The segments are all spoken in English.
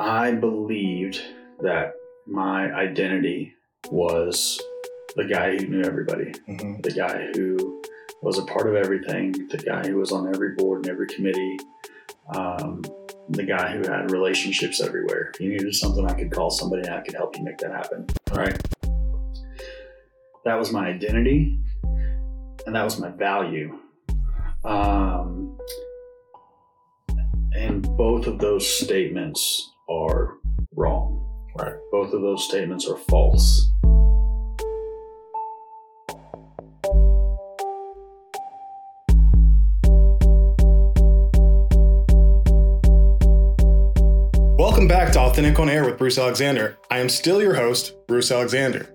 I believed that my identity was the guy who knew everybody, mm-hmm. the guy who was a part of everything, the guy who was on every board and every committee, the guy who had relationships everywhere. If you needed something, I could call somebody and I could help you make that happen, right? That was my identity and that was my value. And both of those statements are wrong. Right. Both of those statements are false. Welcome back to Authentic On Air with Bruce Alexander. I am still your host, Bruce Alexander.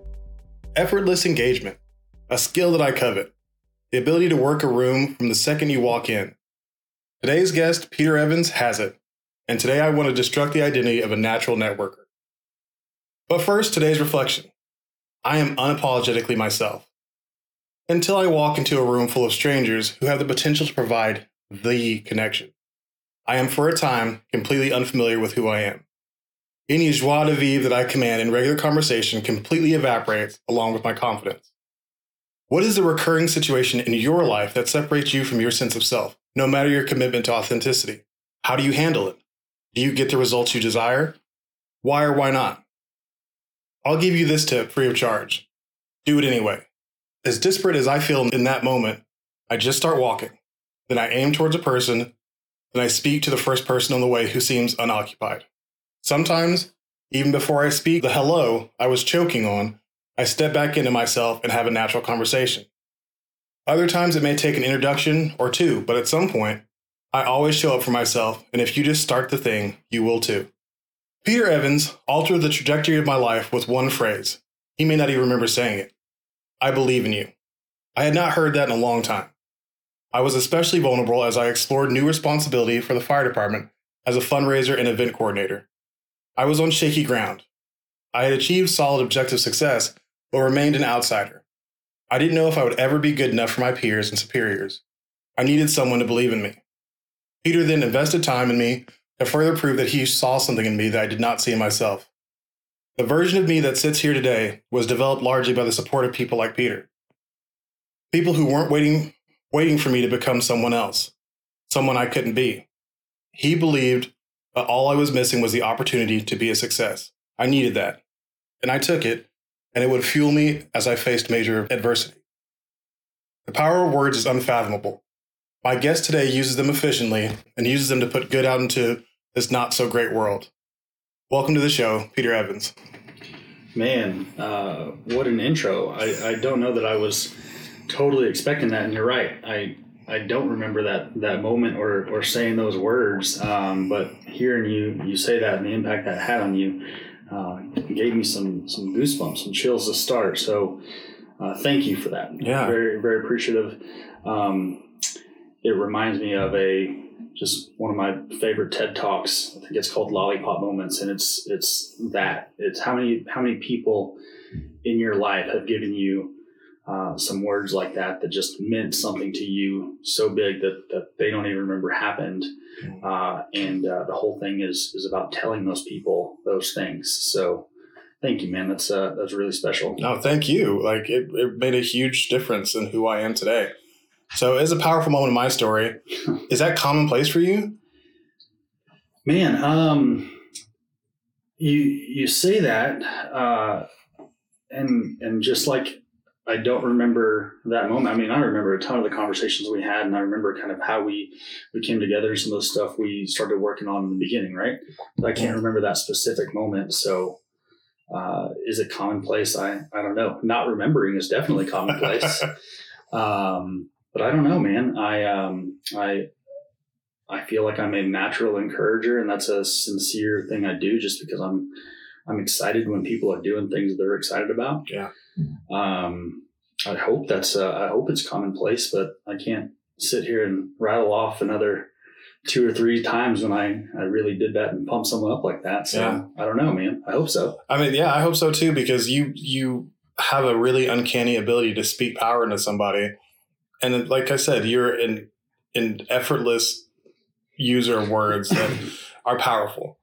Effortless engagement, a skill that I covet. The ability to work a room from the second you walk in. Today's guest, Peter Evans, has it. And today I want to destruct the identity of a natural networker. But first, today's reflection. I am unapologetically myself. Until I walk into a room full of strangers who have the potential to provide the connection. I am, for a time, completely unfamiliar with who I am. Any joie de vivre that I command in regular conversation completely evaporates along with my confidence. What is the recurring situation in your life that separates you from your sense of self, no matter your commitment to authenticity? How do you handle it? Do you get the results you desire? Why or why not? I'll give you this tip free of charge. Do it anyway. As disparate as I feel in that moment, I just start walking. Then I aim towards a person. Then I speak to the first person on the way who seems unoccupied. Sometimes, even before I speak the hello I was choking on, I step back into myself and have a natural conversation. Other times it may take an introduction or two, but at some point, I always show up for myself, and if you just start the thing, you will too. Peter Evans altered the trajectory of my life with one phrase. He may not even remember saying it. I believe in you. I had not heard that in a long time. I was especially vulnerable as I explored new responsibility for the fire department as a fundraiser and event coordinator. I was on shaky ground. I had achieved solid objective success, but remained an outsider. I didn't know if I would ever be good enough for my peers and superiors. I needed someone to believe in me. Peter then invested time in me to further prove that he saw something in me that I did not see in myself. The version of me that sits here today was developed largely by the support of people like Peter. People who weren't waiting for me to become someone else, someone I couldn't be. He believed that all I was missing was the opportunity to be a success. I needed that, and I took it, and it would fuel me as I faced major adversity. The power of words is unfathomable. My guest today uses them efficiently and uses them to put good out into this not-so-great world. Welcome to the show, Peter Evans. Man, what an intro. I don't know that I was totally expecting that, and you're right. I don't remember that moment or saying those words, but hearing you say that and the impact that had on you, gave me some goosebumps and chills to start. So thank you for that. Yeah. Very, very appreciative. It reminds me of just one of my favorite TED Talks. I think it's called Lollipop Moments. And it's how many people in your life have given you some words like that just meant something to you so big that they don't even remember happened. And the whole thing is about telling those people those things. So thank you, man. That's really special. No, thank you. Like it made a huge difference in who I am today. So it's a powerful moment in my story. Is that commonplace for you? Man, you say that, and just like, I don't remember that moment. I mean, I remember a ton of the conversations we had, and I remember kind of how we came together, some of the stuff we started working on in the beginning, right? But I can't remember that specific moment. So is it commonplace? I don't know. Not remembering is definitely commonplace. But I don't know, man. I feel like I'm a natural encourager, and that's a sincere thing I do just because I'm excited when people are doing things they're excited about. Yeah. I hope it's commonplace, but I can't sit here and rattle off another 2 or 3 times when I really did that and pump someone up like that. So yeah. I don't know, man. I hope so. I mean, yeah, I hope so too, because you have a really uncanny ability to speak power into somebody. And like I said, you're an effortless user of words that are powerful.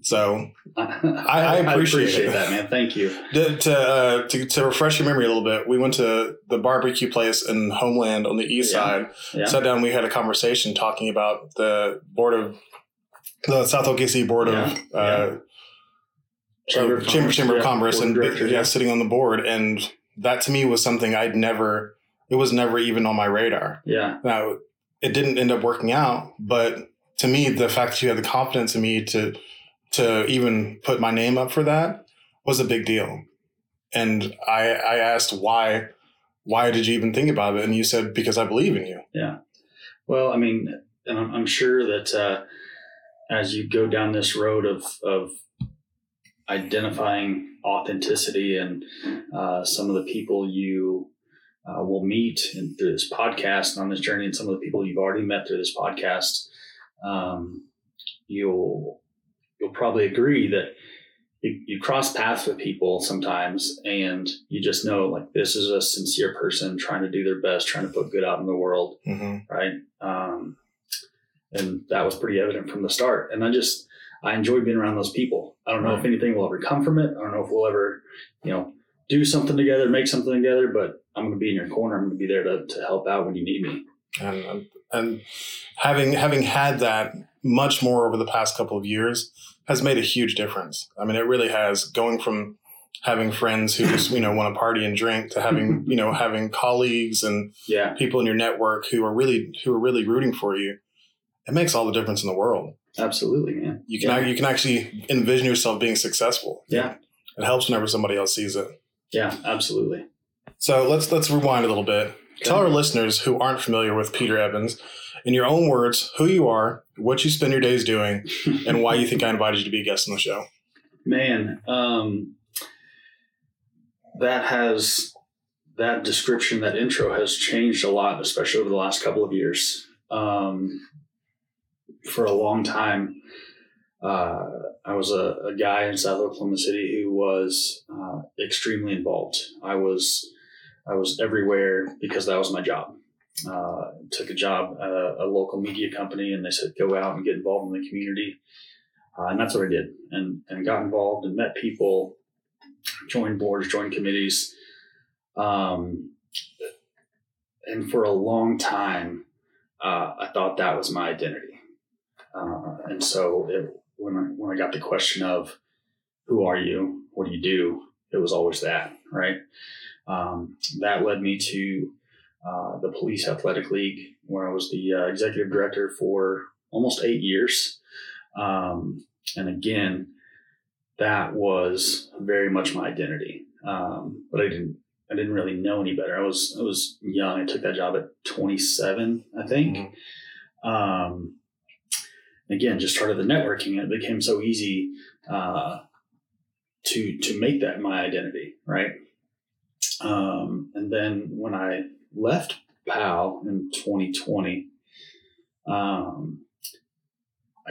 So I appreciate that, man. Thank you. To refresh your memory a little bit, we went to the barbecue place in Homeland on the east side. Yeah. Sat down. We had a conversation talking about the board of the South OKC board of Chamber of Commerce, and sitting on the board. And that to me was something it was never even on my radar. Yeah. Now it didn't end up working out, but to me, the fact that you had the confidence in me to even put my name up for that was a big deal. And I asked why did you even think about it? And you said, because I believe in you. Yeah. Well, I mean, and I'm sure that as you go down this road of identifying authenticity and some of the people you will meet through this podcast and on this journey, and some of the people you've already met through this podcast, you'll probably agree that you cross paths with people sometimes, and you just know, like, this is a sincere person trying to do their best, trying to put good out in the world. Mm-hmm. Right. And that was pretty evident from the start. And I enjoy being around those people. I don't know if anything will ever come from it. I don't know if we'll ever, do something together, make something together, but I'm going to be in your corner. I'm going to be there to help out when you need me. And having had that much more over the past couple of years has made a huge difference. I mean, it really has, going from having friends who just, want to party and drink to having, having colleagues and people in your network who are really rooting for you. It makes all the difference in the world. Absolutely, man. You can you can actually envision yourself being successful. Yeah. It helps whenever somebody else sees it. Yeah, absolutely. So let's rewind a little bit. Tell our listeners who aren't familiar with Peter Evans, in your own words, who you are, what you spend your days doing, and why you think I invited you to be a guest on the show. Man, that description, that intro has changed a lot, especially over the last couple of years. For a long time, I was a guy in South Oklahoma City who was extremely involved. I was everywhere because that was my job. Took a job at a local media company, and they said, go out and get involved in the community. And that's what I did, and got involved and met people, joined boards, joined committees. And for a long time, I thought that was my identity. And so when I got the question of, who are you? What do you do? It was always that, right? That led me to the Police Athletic League, where I was the executive director for almost 8 years. And again, that was very much my identity. But I didn't really know any better. I was young. I took that job at 27, I think. Mm-hmm. Again, just started the networking. It became so easy to make that my identity, right? And then when I left PAL in 2020, I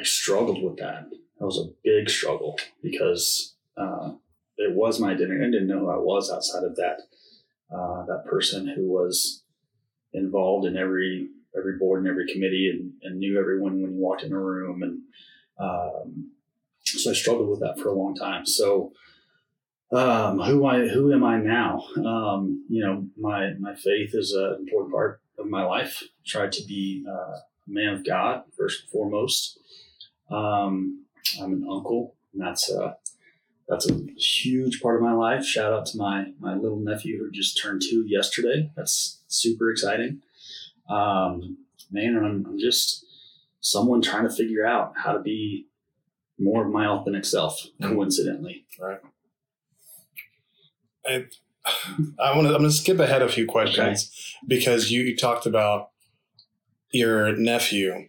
struggled with that. That was a big struggle because it was my identity. I didn't know who I was outside of that. That person who was involved in every board and every committee and knew everyone when you walked in a room. And so I struggled with that for a long time. So who am I now? My faith is an important part of my life. I try to be a man of God first and foremost. I'm an uncle, and that's a huge part of my life. Shout out to my little nephew who just turned 2 yesterday. That's super exciting. Man, I'm just someone trying to figure out how to be more of my authentic self, coincidentally. Right. I'm going to skip ahead a few questions because you talked about your nephew.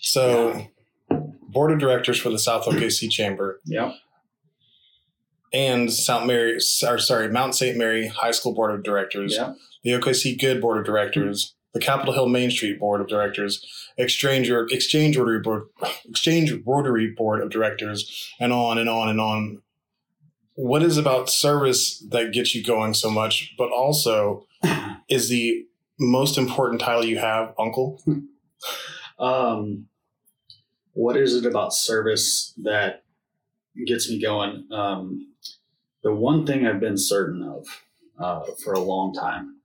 So board of directors for the South OKC Chamber. Yeah. And Mount St. Mary High School Board of Directors. Yeah. The OKC Good Board of Directors. Mm-hmm. The Capitol Hill Main Street Board of Directors, Exchange Rotary Board of Directors, and on and on and on. What is about service that gets you going so much, but also is the most important title you have, Uncle? What is it about service that gets me going. The one thing I've been certain of for a long time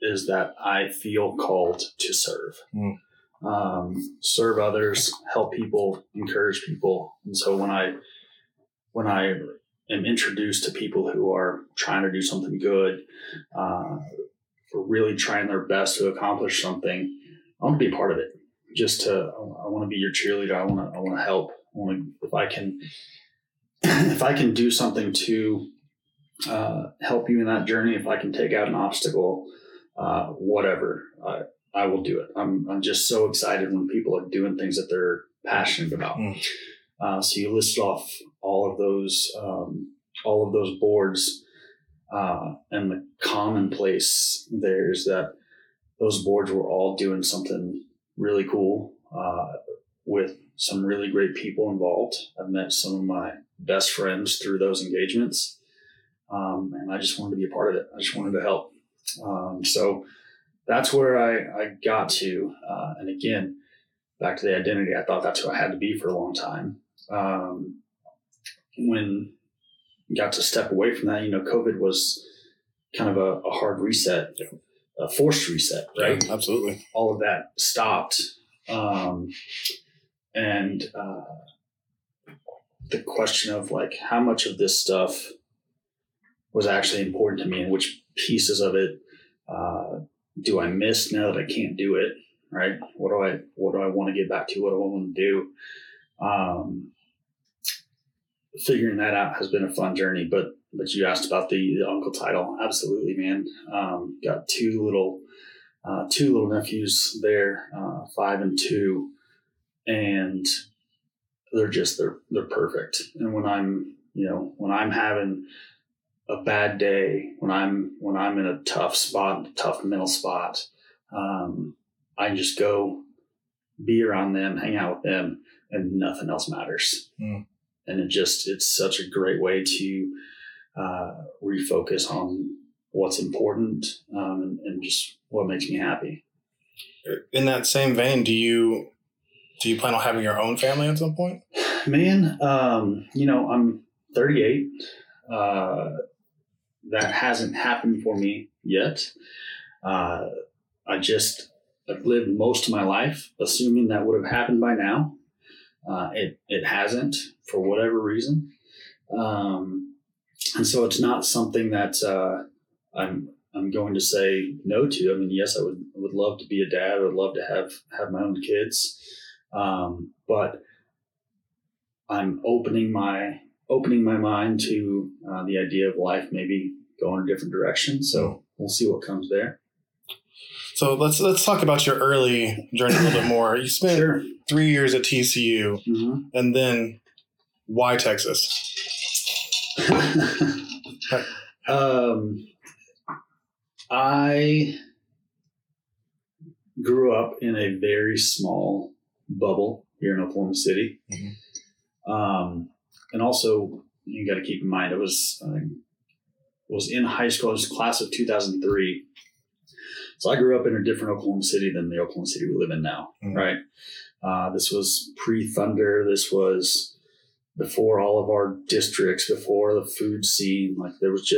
is that I feel called to serve. Serve others, help people, encourage people. And so when I am introduced to people who are trying to do something good, or really trying their best to accomplish something, I want to be part of it. I want to be your cheerleader. I want to help. If I can do something to help you in that journey, if I can take out an obstacle, whatever, I will do it. I'm just so excited when people are doing things that they're passionate about. So you listed off all of those boards, and the commonplace there is that those boards were all doing something really cool, with some really great people involved. I've met some of my best friends through those engagements. And I just wanted to be a part of it. I just wanted to help. So that's where I got to. And again, back to the identity, I thought that's who I had to be for a long time. When I got to step away from that, COVID was kind of a hard reset, a forced reset, right? Yeah, absolutely. All of that stopped. And the question of how much of this stuff was actually important to me and which pieces of it, do I miss now that I can't do it? Right. What do I want to get back to? What do I want to do? Figuring that out has been a fun journey, but you asked about the uncle title. Absolutely, man. Got two little nephews there, 5 and 2. And they're perfect. And when I'm, when I'm having a bad day, when I'm in a tough spot, a tough mental spot, I can just go be around them, hang out with them, and nothing else matters. And it's such a great way to refocus on what's important, and just what makes me happy. In that same vein, do you plan on having your own family at some point? Man, I'm 38. That hasn't happened for me yet. I've lived most of my life assuming that would have happened by now. It hasn't for whatever reason. And so it's not something that I'm going to say no to. I mean, yes, I would love to be a dad. I would love to have my own kids. But I'm opening my mind to the idea of life maybe going a different direction. So we'll see what comes there. So let's talk about your early journey a little bit more. You spent 3 years at TCU, and then why Texas? I grew up in a very small bubble here in Oklahoma City. And also, you got to keep in mind, I was in high school. I was class of 2003. So I grew up in a different Oklahoma City than the Oklahoma City we live in now, right? This was pre-Thunder. This was before all of our districts, before the food scene. There was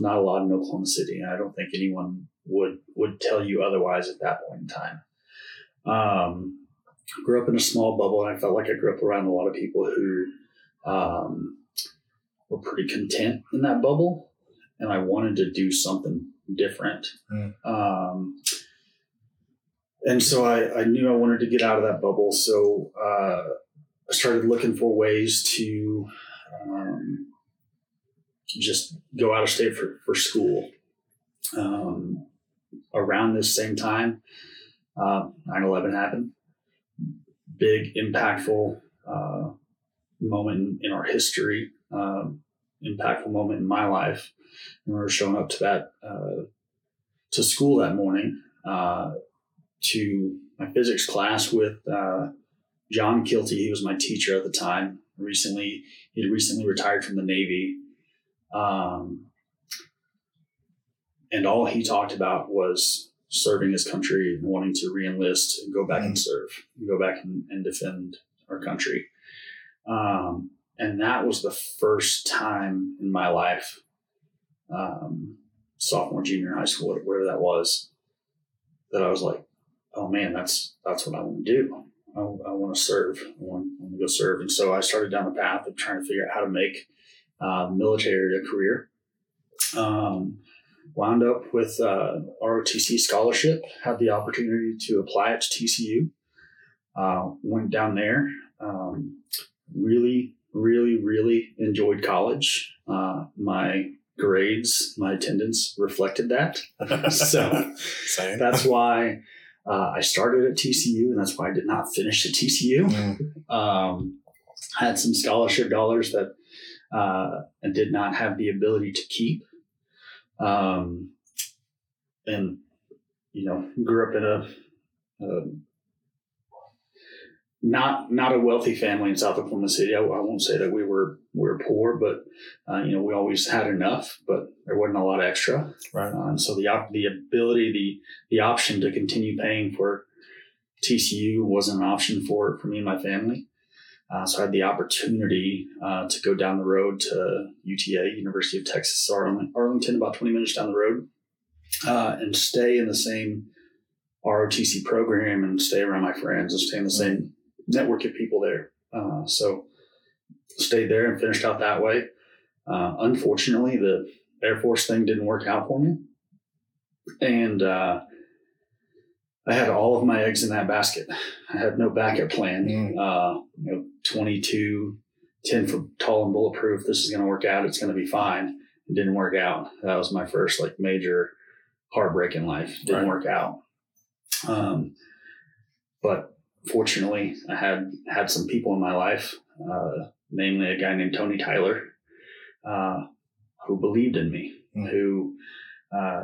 not a lot in Oklahoma City. And I don't think anyone would tell you otherwise at that point in time. Grew up in a small bubble, and I felt like I grew up around a lot of people who were pretty content in that bubble, and I wanted to do something different. And so I knew I wanted to get out of that bubble. So I started looking for ways to just go out of state for school. Around this same time, 9/11 happened. Big, impactful moment in our history, impactful moment in my life. I remember showing up to that to school that morning to my physics class with John Kilty. He was my teacher at the time. He had recently retired from the Navy, and all he talked about was serving his country and wanting to re-enlist and go back and serve, and go back and defend our country. And that was the first time in my life, sophomore, junior high school, whatever that was, that I was like, oh man, that's what I want to do. I want to serve. I want to go serve. And so I started down the path of trying to figure out how to make military a career. Wound up with ROTC scholarship, had the opportunity to apply it to TCU. Went down there, really enjoyed college. My grades, my attendance reflected that. So that's why I started at TCU, and that's why I did not finish at TCU. Had some scholarship dollars that I did not have the ability to keep. And, you know, grew up in a not a wealthy family in South Oklahoma City. I won't say that we were poor, but, you know, we always had enough, but there wasn't a lot extra. Right. And so the ability, the option to continue paying for TCU wasn't an option for me and my family. So I had the opportunity to go down the road to UTA, University of Texas Arlington, about 20 minutes down the road, and stay in the same ROTC program and stay around my friends and stay in the same network of people there. So stayed there and finished out that way. Unfortunately, the Air Force thing didn't work out for me. And I had all of my eggs in that basket. I had no backup plan. 22, 10 for tall and bulletproof. This is going to work out. It's going to be fine. It didn't work out. That was my first major heartbreak in life. Didn't work out. But fortunately, I had some people in my life, namely a guy named Tony Tyler, who believed in me, who I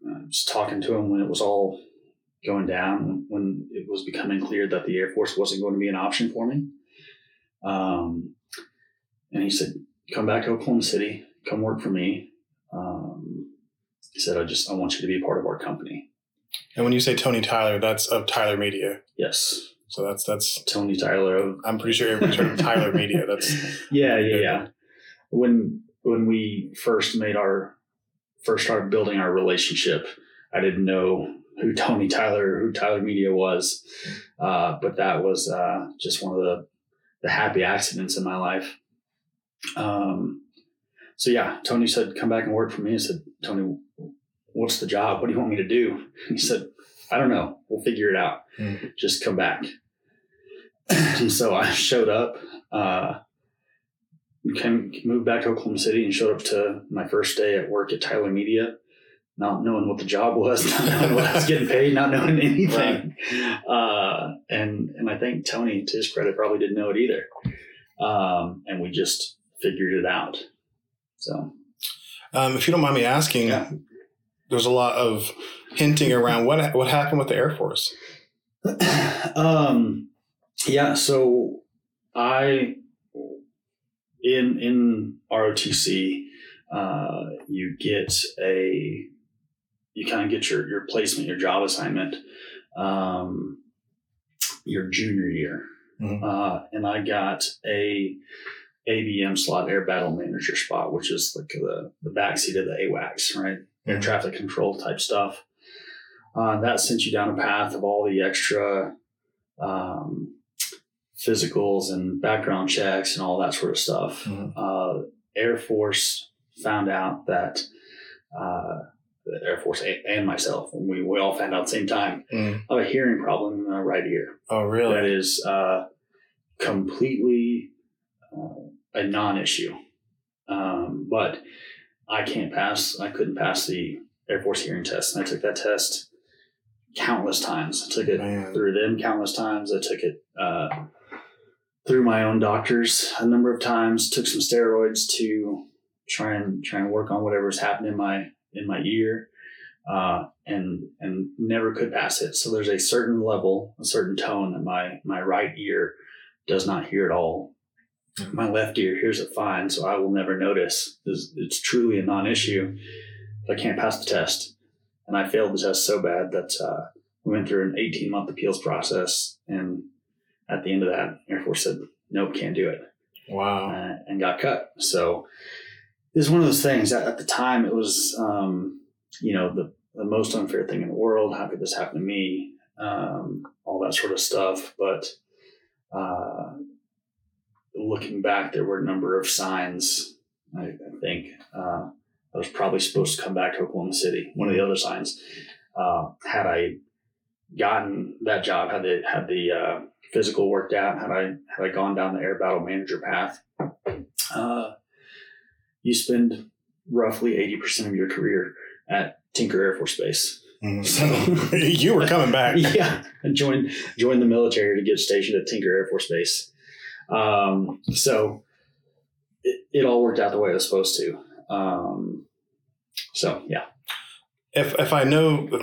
was talking to him when it was all going down, when it was becoming clear that the Air Force wasn't going to be an option for me. And he said, come back to Oklahoma City, come work for me. He said, I want you to be a part of our company. And when you say Tony Tyler, that's of Tyler Media. Yes. So that's Tony Tyler. I'm pretty sure everybody's heard of Tyler Media. That's yeah. When we first started building our relationship, I didn't know who Tony Tyler, who Tyler Media was. But that was just one of the happy accidents in my life. So yeah, Tony said, come back and work for me. I said, Tony, what's the job? What do you want me to do? And he said, I don't know. We'll figure it out. Just come back. And so I showed up, moved back to Oklahoma City and showed up to my first day at work at Tyler Media, not knowing what the job was, not knowing what I was getting paid, not knowing anything. Right. And I think Tony, to his credit, probably didn't know it either. And we just figured it out. So, if you don't mind me asking, there's a lot of hinting around what happened with the Air Force. So I, in ROTC, you kind of get your placement, your job assignment, your junior year. And I got a ABM slot, air battle manager spot, which is like the backseat of the AWACS, right? Air traffic control type stuff. That sent you down a path of all the extra, physicals and background checks and all that sort of stuff. Air Force found out that the Air Force and myself, and we all found out at the same time, I have a hearing problem in my right ear. Oh, really? That is completely a non-issue. But I can't pass. I couldn't pass the Air Force hearing test, and I took that test countless times. I took it through them countless times. I took it through my own doctors a number of times, took some steroids to try and work on whatever was happening in my ear, and never could pass it. So there's a certain level, a certain tone that my right ear does not hear at all. My left ear hears it fine, so I will never notice. It's truly a non-issue. I can't pass the test. And I failed the test so bad that we went through an 18-month appeals process, and at the end of that, Air Force said, nope, can't do it. Wow. And got cut. So it was one of those things that at the time it was, you know, the most unfair thing in the world. How could this happen to me? All that sort of stuff. But looking back, there were a number of signs. I think I was probably supposed to come back to Oklahoma City. One of the other signs, had I gotten that job, had the physical worked out, had I gone down the air battle manager path, you spend roughly 80% of your career at Tinker Air Force Base. So you were coming back. Yeah. I joined the military to get stationed at Tinker Air Force Base. So it all worked out the way it was supposed to. So yeah. If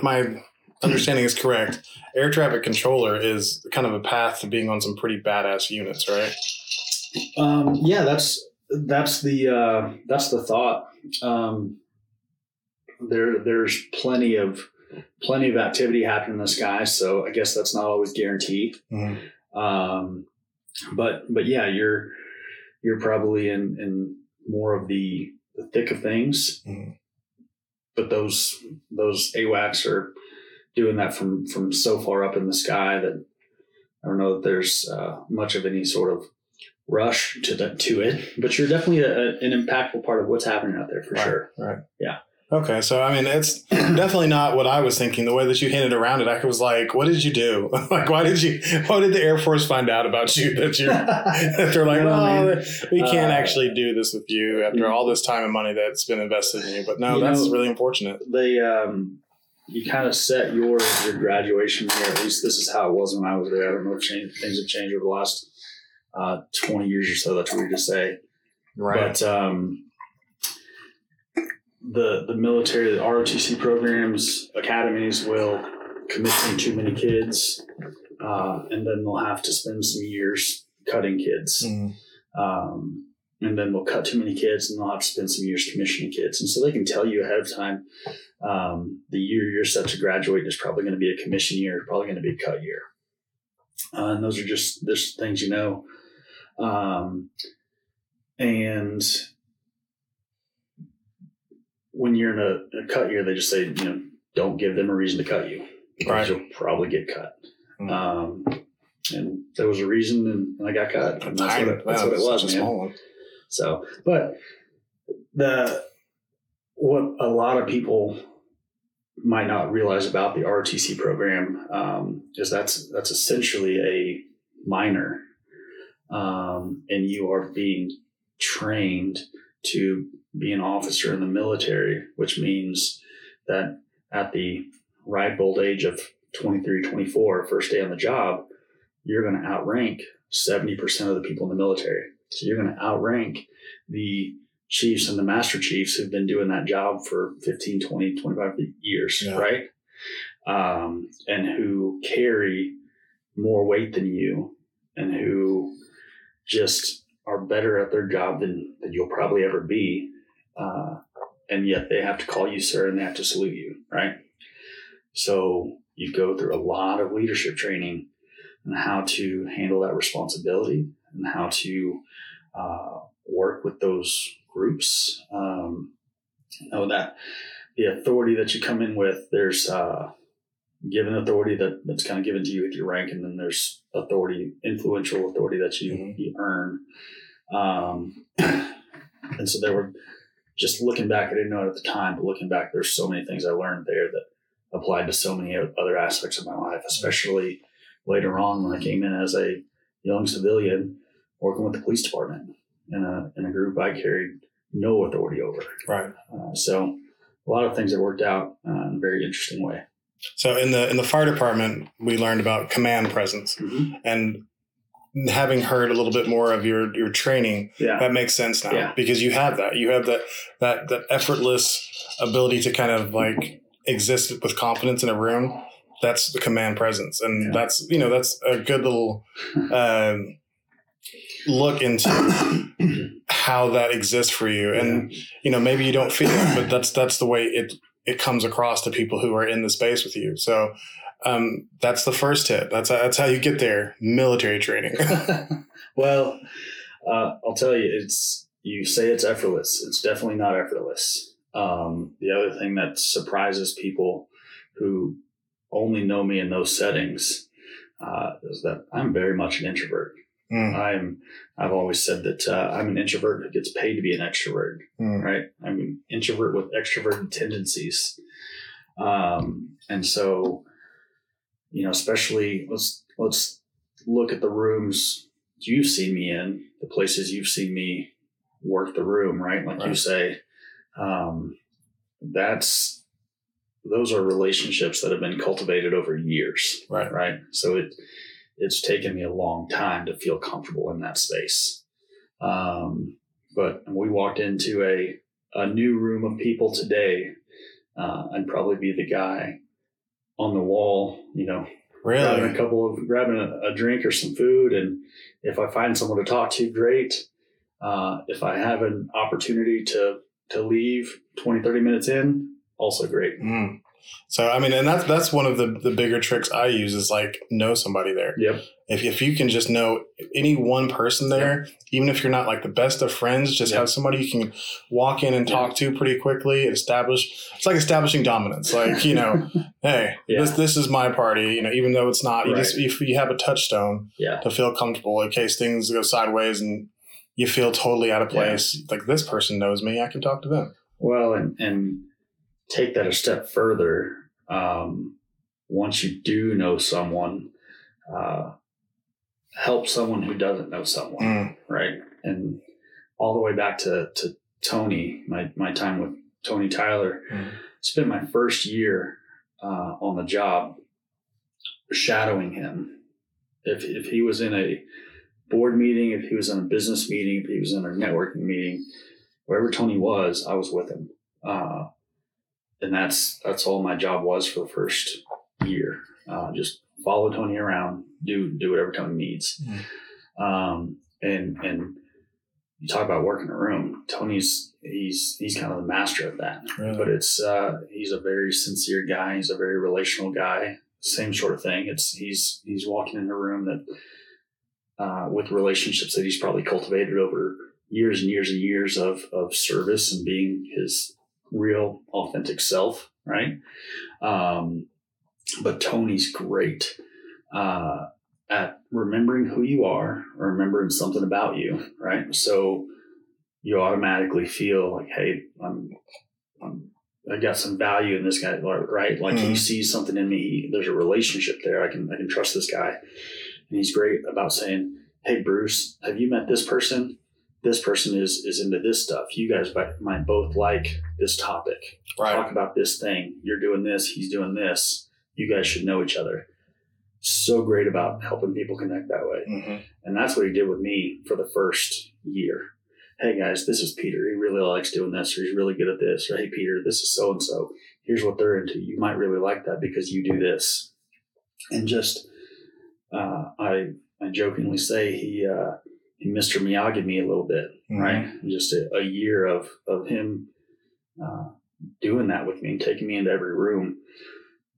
my understanding is correct, air traffic controller is kind of a path to being on some pretty badass units, right? Yeah, that's the thought. There's plenty of activity happening in the sky, so I guess that's not always guaranteed. Mm-hmm. But yeah, you're probably in more of the thick of things. Mm-hmm. But those AWACS are doing that from so far up in the sky that I don't know that there's much of any sort of rush to it. But you're definitely an impactful part of what's happening out there for sure. Right. Yeah. Okay, so I mean, it's definitely not what I was thinking. The way that you hinted around it, I was like, "What did you do? Like, How did the Air Force find out about you? That they're like, we can't actually do this with you after all this time and money that's been invested in you." But no, that's really unfortunate. They, you kind of set your graduation year. At least this is how it was when I was there. I don't know if things have changed over the last 20 years or so. That's weird to say, right? But The military, the ROTC programs, academies will commit to too many kids, and then they'll have to spend some years cutting kids. Mm-hmm. And then they'll cut too many kids, and they'll have to spend some years commissioning kids. And so they can tell you ahead of time, the year you're set to graduate is probably going to be a commission year, probably going to be a cut year. And those are just things you know. And when you're in a cut year, they just say, you know, don't give them a reason to cut you. Right. You'll probably get cut. Mm-hmm. And there was a reason, and I got cut. And that's what it was, man. Small one. So, but what a lot of people might not realize about the ROTC program is that's essentially a minor, and you are being trained to be an officer in the military, which means that at the ripe old age of 23, 24, first day on the job, you're going to outrank 70% of the people in the military. So you're going to outrank the chiefs and the master chiefs who've been doing that job for 15, 20, 25 years, yeah. Right? And who carry more weight than you and who just are better at their job than you'll probably ever be. And yet they have to call you sir and they have to salute you, right? So you go through a lot of leadership training on how to handle that responsibility and how to work with those groups. Know that the authority that you come in with, there's given authority that's kind of given to you with your rank, and then there's authority, influential authority that you earn. And so there were... Just looking back, I didn't know it at the time, but looking back, there's so many things I learned there that applied to so many other aspects of my life, especially later on when I came in as a young civilian working with the police department in a group I carried no authority over. Right. So a lot of things that worked out in a very interesting way. So in the fire department, we learned about command presence. Mm-hmm. And having heard a little bit more of your training, yeah. That makes sense now, yeah. Because you have that effortless ability to kind of like exist with confidence in a room. That's the command presence. And yeah. That's, you know, that's a good little look into how that exists for you. And, yeah. You know, maybe you don't feel it, but that's the way it comes across to people who are in the space with you. So, that's the first tip. That's how you get there. Military training. Well, I'll tell you, you say it's effortless. It's definitely not effortless. The other thing that surprises people who only know me in those settings is that I'm very much an introvert. Mm. I've always said that I'm an introvert who gets paid to be an extrovert, right? I'm an introvert with extroverted tendencies. And so, you know, especially let's look at the rooms you've seen me in, the places you've seen me work the room, right? Like right. You say, those are relationships that have been cultivated over years, right? Right. So it's taken me a long time to feel comfortable in that space. But we walked into a new room of people today. I'd probably be the guy on the wall, you know, really? grabbing a drink or some food. And if I find someone to talk to, great. If I have an opportunity to leave 20, 30 minutes in, also great. Mm. So, I mean, and that's one of the bigger tricks I use is like know somebody there. Yep. If you can just know any one person there, yep. even if you're not like the best of friends, just yep. have somebody you can walk in and talk yep. to pretty quickly. It's like establishing dominance. Like, you know, hey, yeah. this is my party, you know, even though it's not, right. If you have a touchstone yeah. to feel comfortable in case things go sideways and you feel totally out of place, yeah. like this person knows me, I can talk to them. Well, and take that a step further. Once you do know someone, help someone who doesn't know someone, right? And all the way back to Tony, my time with Tony Tyler, spent my first year on the job shadowing him. If he was in a board meeting, if he was in a business meeting, if he was in a networking meeting, wherever Tony was, I was with him. And that's all my job was for the first year. Just follow Tony around, do whatever Tony needs. Mm. And you talk about working a room. Tony's he's kind of the master of that. Really? But it's he's a very sincere guy. He's a very relational guy. Same sort of thing. He's walking in a room that with relationships that he's probably cultivated over years and years and years of service and being his real authentic self, right? But Tony's great at remembering who you are or remembering something about you, right? So you automatically feel like, hey, I got some value in this guy, right? Like he sees something in me. There's a relationship there. I can trust this guy. And he's great about saying, hey, Bruce, have you met this person? This person is into this stuff. You guys might both like this topic. Right. Talk about this thing. You're doing this. He's doing this. You guys should know each other. So great about helping people connect that way. Mm-hmm. And that's what he did with me for the first year. Hey, guys, this is Peter. He really likes doing this, or he's really good at this. Or, hey, Peter, this is so-and-so. Here's what they're into. You might really like that because you do this. And just I jokingly say he – Mr. Miyagi me a little bit, right? Mm-hmm. Just a year of him doing that with me and taking me into every room.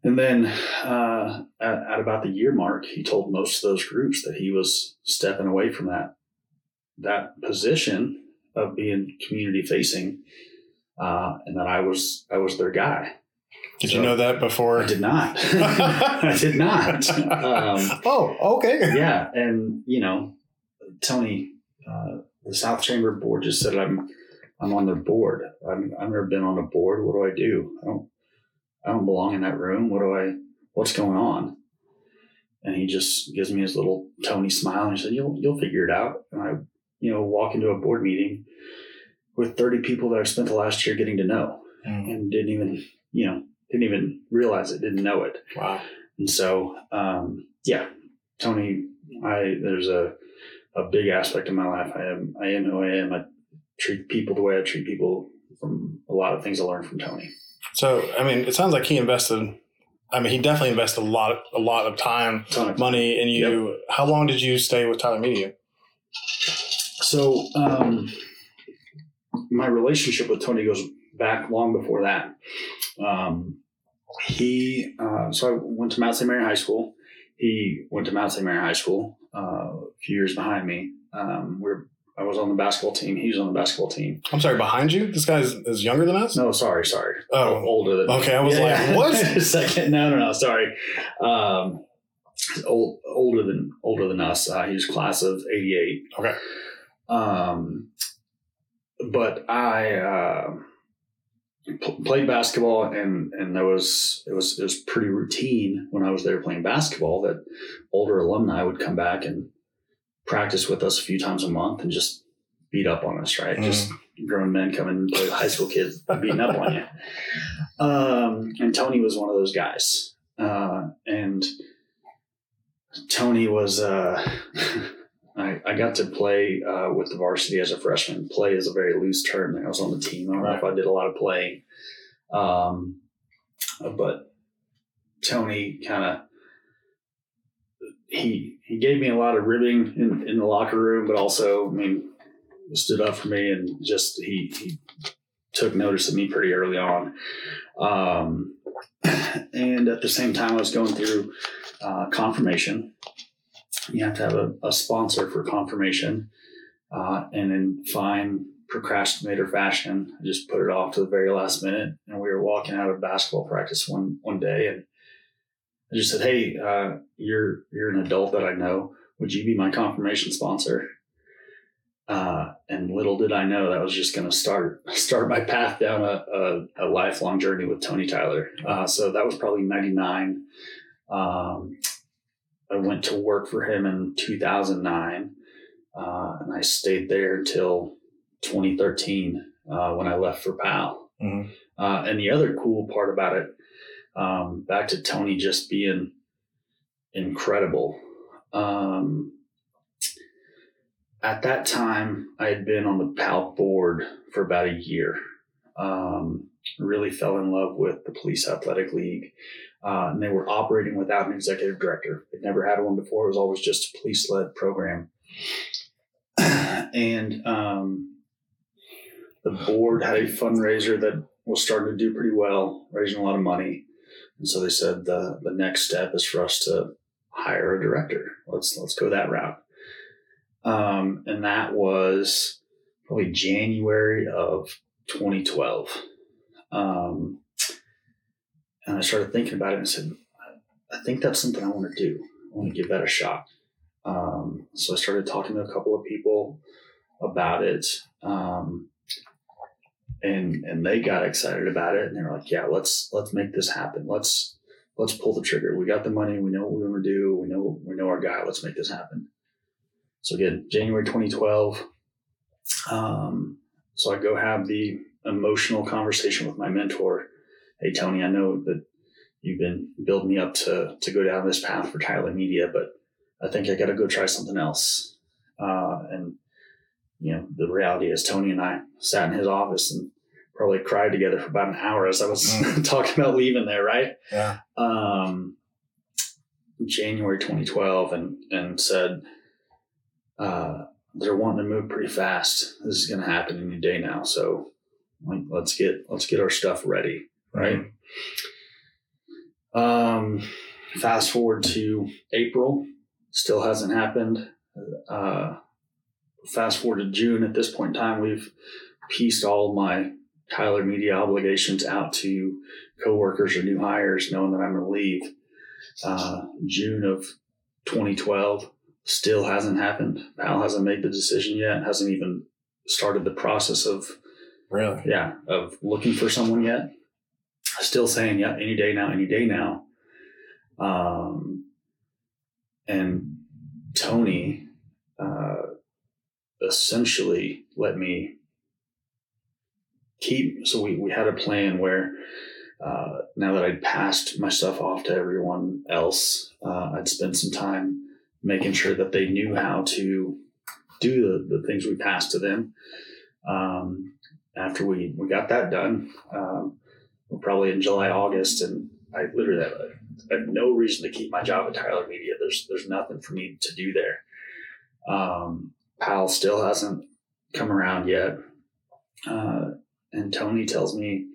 And then at about the year mark, he told most of those groups that he was stepping away from that position of being community facing, and that I was their guy. Did you know that before? I did not. I did not. Oh, okay. Yeah, and you know. Tony, the South Chamber board just said I'm on their board. I've never been on a board. What do? I don't belong in that room. What's going on? And he just gives me his little Tony smile and he said, You'll figure it out. And I, you know, walk into a board meeting with 30 people that I spent the last year getting to know and didn't even realize it, didn't know it. Wow. And so Tony, there's a big aspect of my life. I am who I am. I treat people the way I treat people from a lot of things I learned from Tony. So, I mean, it sounds like he definitely invested a lot of time, money in you. Yep. How long did you stay with Tyler Media? So, my relationship with Tony goes back long before that. So I went to Mount St. Mary High School. He went to Mount St. Mary High School, a few years behind me. I was on the basketball team. He was on the basketball team. I'm sorry, behind you? This guy is younger than us? No, sorry. Oh. I'm older than me. Okay, I was like, what? Second, no, sorry. Older than us. He was class of 88. Okay. But I played basketball, and it was pretty routine when I was there playing basketball that older alumni would come back and practice with us a few times a month and just beat up on us, right? Mm. Just grown men coming and play with high school kids beating up on you. And Tony was one of those guys. And Tony was, I got to play with the varsity as a freshman. Play is a very loose term. I was on the team. I don't know if I did a lot of playing. But Tony kind of, he gave me a lot of ribbing in the locker room, but also, I mean, stood up for me and just he took notice of me pretty early on. And at the same time, I was going through confirmation. You have to have a sponsor for confirmation. And in fine procrastinator fashion, I just put it off to the very last minute. And we were walking out of basketball practice one day, and I just said, "Hey, you're an adult that I know. Would you be my confirmation sponsor?" And little did I know that I was just going to start my path down a lifelong journey with Tony Tyler. So that was probably 99. I went to work for him in 2009, and I stayed there until 2013 when I left for Powell. Mm-hmm. And the other cool part about it, back to Tony just being incredible. At that time, I had been on the PAL board for about a year. Really fell in love with the Police Athletic League. And they were operating without an executive director. They'd never had one before. It was always just a police-led program. And the board had a fundraiser that was starting to do pretty well, raising a lot of money. And so they said the next step is for us to hire a director. Let's go that route. And that was probably January of 2012. And I started thinking about it and said, I think that's something I want to do. I want to give that a shot. So I started talking to a couple of people about it. And they got excited about it, and they were like, "Yeah, let's make this happen. Let's pull the trigger. We got the money. We know what we're going to do. We know our guy. Let's make this happen." So again, January 2012. So I go have the emotional conversation with my mentor. "Hey, Tony, I know that you've been building me up to go down this path for Tyler Media, but I think I got to go try something else." And you know, the reality is Tony and I sat in his office and probably cried together for about an hour as I was talking about leaving there. Right. Yeah. January 2012 and said, "They're wanting to move pretty fast. This is going to happen any day now. So like, let's get our stuff ready." Right. Mm-hmm. Fast forward to April, still hasn't happened. Fast forward to June. At this point in time, we've pieced all my Tyler Media obligations out to coworkers or new hires, knowing that I'm going to leave. June of 2012 still hasn't happened. Al hasn't made the decision yet. Hasn't even started the process of looking for someone yet. Still saying, "Yeah, any day now, any day now." And Tony essentially let me keep. So we had a plan where now that I'd passed my stuff off to everyone else, I'd spend some time making sure that they knew how to do the things we passed to them. After we got that done, we're probably in July, August, and I literally have no reason to keep my job at Tyler Media. There's nothing for me to do there. Powell still hasn't come around yet. And Tony tells me,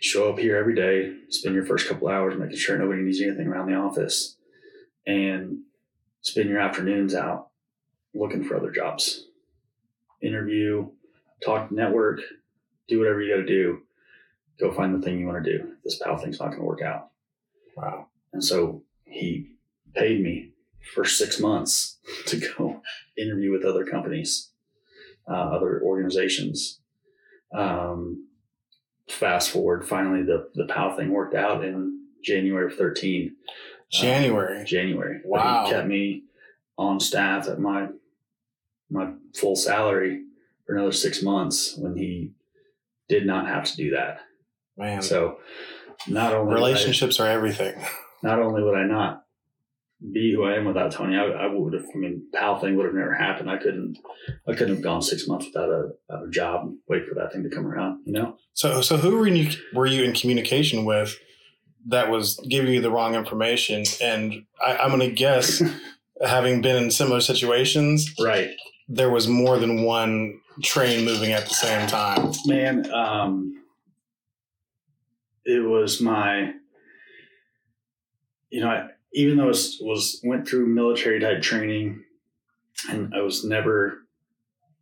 "Show up here every day, spend your first couple hours making sure nobody needs anything around the office, and spend your afternoons out looking for other jobs. Interview, talk, network, do whatever you got to do. Go find the thing you want to do. This PAL thing's not going to work out. Wow. And so he paid me for 6 months to go interview with other companies, other organizations. Fast forward, finally the PAL thing worked out in January of 13. January. Wow. But he kept me on staff at my full salary for another 6 months when he did not have to do that. Man. So not only relationships are everything. Not only would I not be who I am without Tony, I would have. I mean, PAL thing would have never happened. I couldn't have gone 6 months without a job and wait for that thing to come around. You know. So who were you in communication with that was giving you the wrong information? And I'm going to guess, having been in similar situations, right? There was more than one train moving at the same time. Man, it was my. You know, even though I went through military type training, and I was never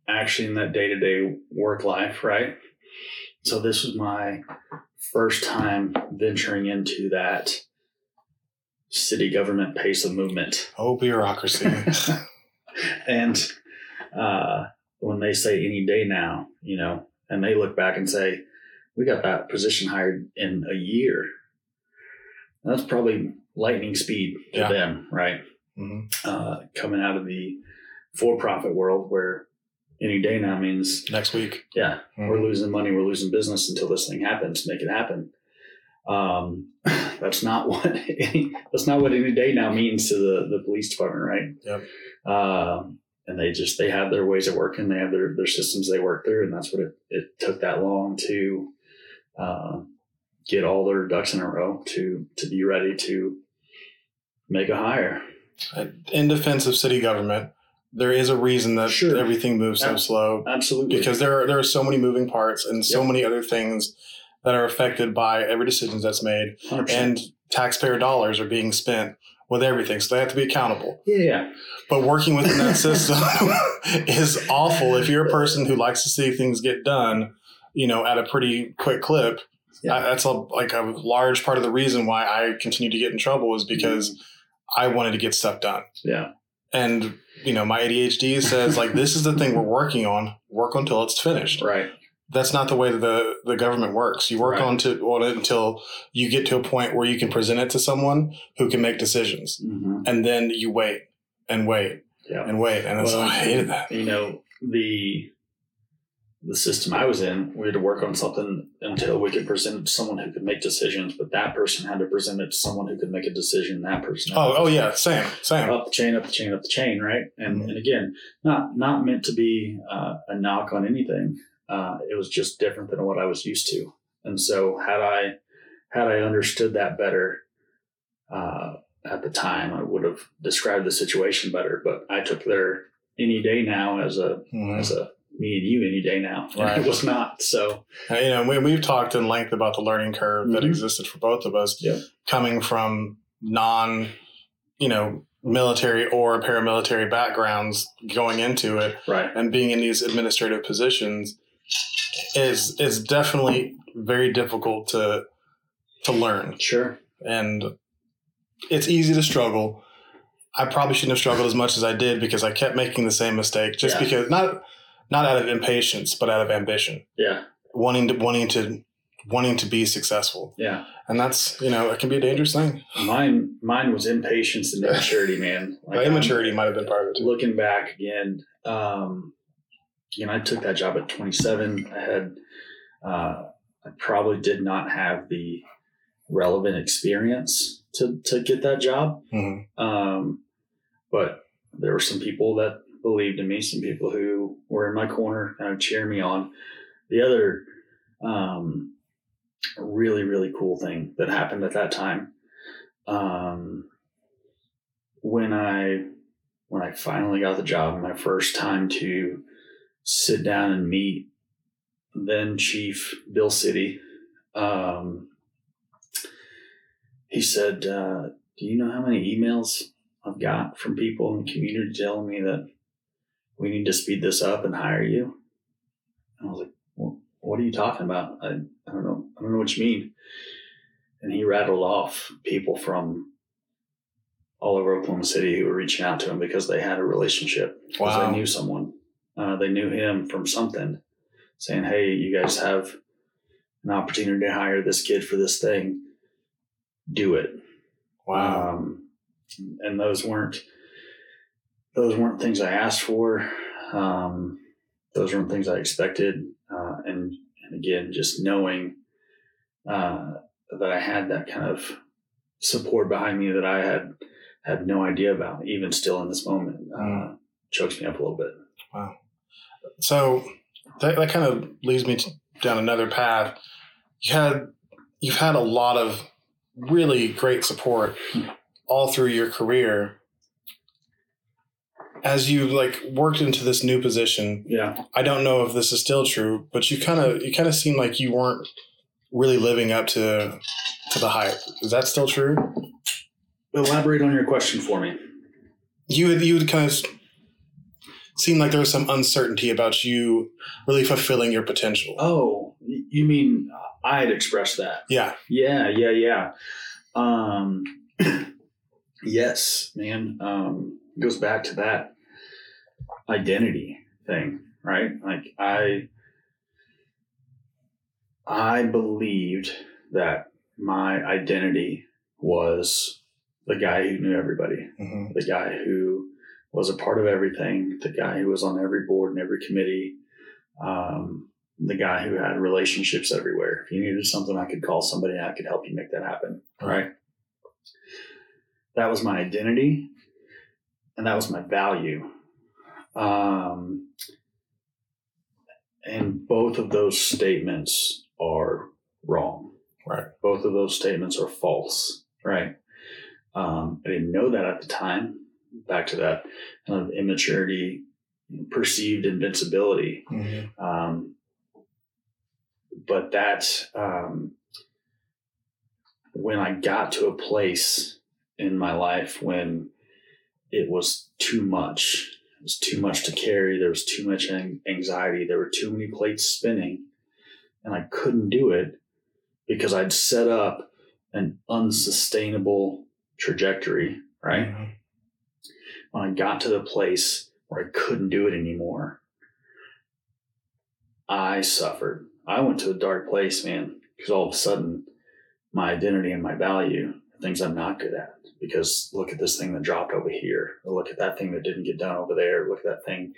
actually in that day-to-day work life, right? So this was my first time venturing into that city government pace of movement. Oh, bureaucracy. And when they say any day now, you know, and they look back and say, we got that position hired in a year. That's probably lightning speed to them, right? Mm-hmm. Coming out of the for-profit world where any day now means next week. Yeah. Mm-hmm. We're losing money. We're losing business until this thing happens. Make it happen. That's not what any day now means to the police department, right? Yep. And they have their ways of working. They have their systems they work through. And that's what it took that long to get all their ducks in a row to be ready to make a hire. In defense of city government, there is a reason that everything moves so slow. Absolutely. Because there are so many moving parts and so many other things that are affected by every decision that's made. 100%. And taxpayer dollars are being spent with everything. So they have to be accountable. Yeah. But working within that system is awful. If you're a person who likes to see things get done, you know, at a pretty quick clip, that's a large part of the reason why I continue to get in trouble was because I wanted to get stuff done. Yeah. And, you know, my ADHD says, like, this is the thing we're working on. Work until it's finished. Right. That's not the way that the government works. You work on it until you get to a point where you can present it to someone who can make decisions. Mm-hmm. And then you wait and wait and wait. And I hated that. You know, the system I was in, we had to work on something until we could present it to someone who could make decisions, but that person had to present it to someone who could make a decision. That person. Same. Up the chain. Right. And mm-hmm. and again, not meant to be a knock on anything. It was just different than what I was used to. And so had I understood that better at the time, I would have described the situation better, but I took their any day now as a me and you any day now. Right. It was not. So, you know, we've talked in length about the learning curve that existed for both of us coming from military or paramilitary backgrounds going into it. Right. And being in these administrative positions is definitely very difficult to learn. Sure. And it's easy to struggle. I probably shouldn't have struggled as much as I did because I kept making the same mistake just because not out of impatience, but out of ambition. Yeah. Wanting to be successful. Yeah. And that's, you know, it can be a dangerous thing. Mine was impatience and immaturity, man. Like immaturity might have been part of it too. Looking back again, you know, I took that job at 27. I probably did not have the relevant experience to get that job. Mm-hmm. But there were some people that believed in me, some people who were in my corner kind of cheering me on. The other really, really cool thing that happened at that time, when I finally got the job, my first time to sit down and meet then Chief Bill Citty, he said, do you know how many emails I've got from people in the community telling me that we need to speed this up and hire you. And I was like, well, what are you talking about? I don't know. I don't know what you mean. And he rattled off people from all over Oklahoma City who were reaching out to him because they had a relationship. Because they knew someone. They knew him from something, saying, hey, you guys have an opportunity to hire this kid for this thing. Do it. Wow. And those weren't things I asked for. Those weren't things I expected. And again, just knowing that I had that kind of support behind me that I had no idea about, even still in this moment, chokes me up a little bit. Wow. So that kind of leads me down another path. You've had a lot of really great support all through your career. As you worked into this new position, yeah, I don't know if this is still true, but you kind of seemed like you weren't really living up to the hype. Is that still true? Elaborate on your question for me. You would kind of seem like there was some uncertainty about you really fulfilling your potential. Oh, you mean I had expressed that? Yeah. Yes, man. Goes back to that identity thing, right? Like I believed that my identity was the guy who knew everybody, mm-hmm. the guy who was a part of everything, the guy who was on every board and every committee, the guy who had relationships everywhere. If you needed something, I could call somebody and I could help you make that happen, mm-hmm. right? That was my identity. And that was my value. And both of those statements are wrong. Right. Both of those statements are false. Right. I didn't know that at the time. Back to that kind of immaturity, perceived invincibility. Mm-hmm. But that when I got to a place in my life when it was too much. It was too much to carry. There was too much anxiety. There were too many plates spinning, and I couldn't do it because I'd set up an unsustainable trajectory, right? Mm-hmm. When I got to the place where I couldn't do it anymore, I suffered. I went to a dark place, man, because all of a sudden my identity and my value are things I'm not good at. Because look at this thing that dropped over here. Or look at that thing that didn't get done over there. Look at that thing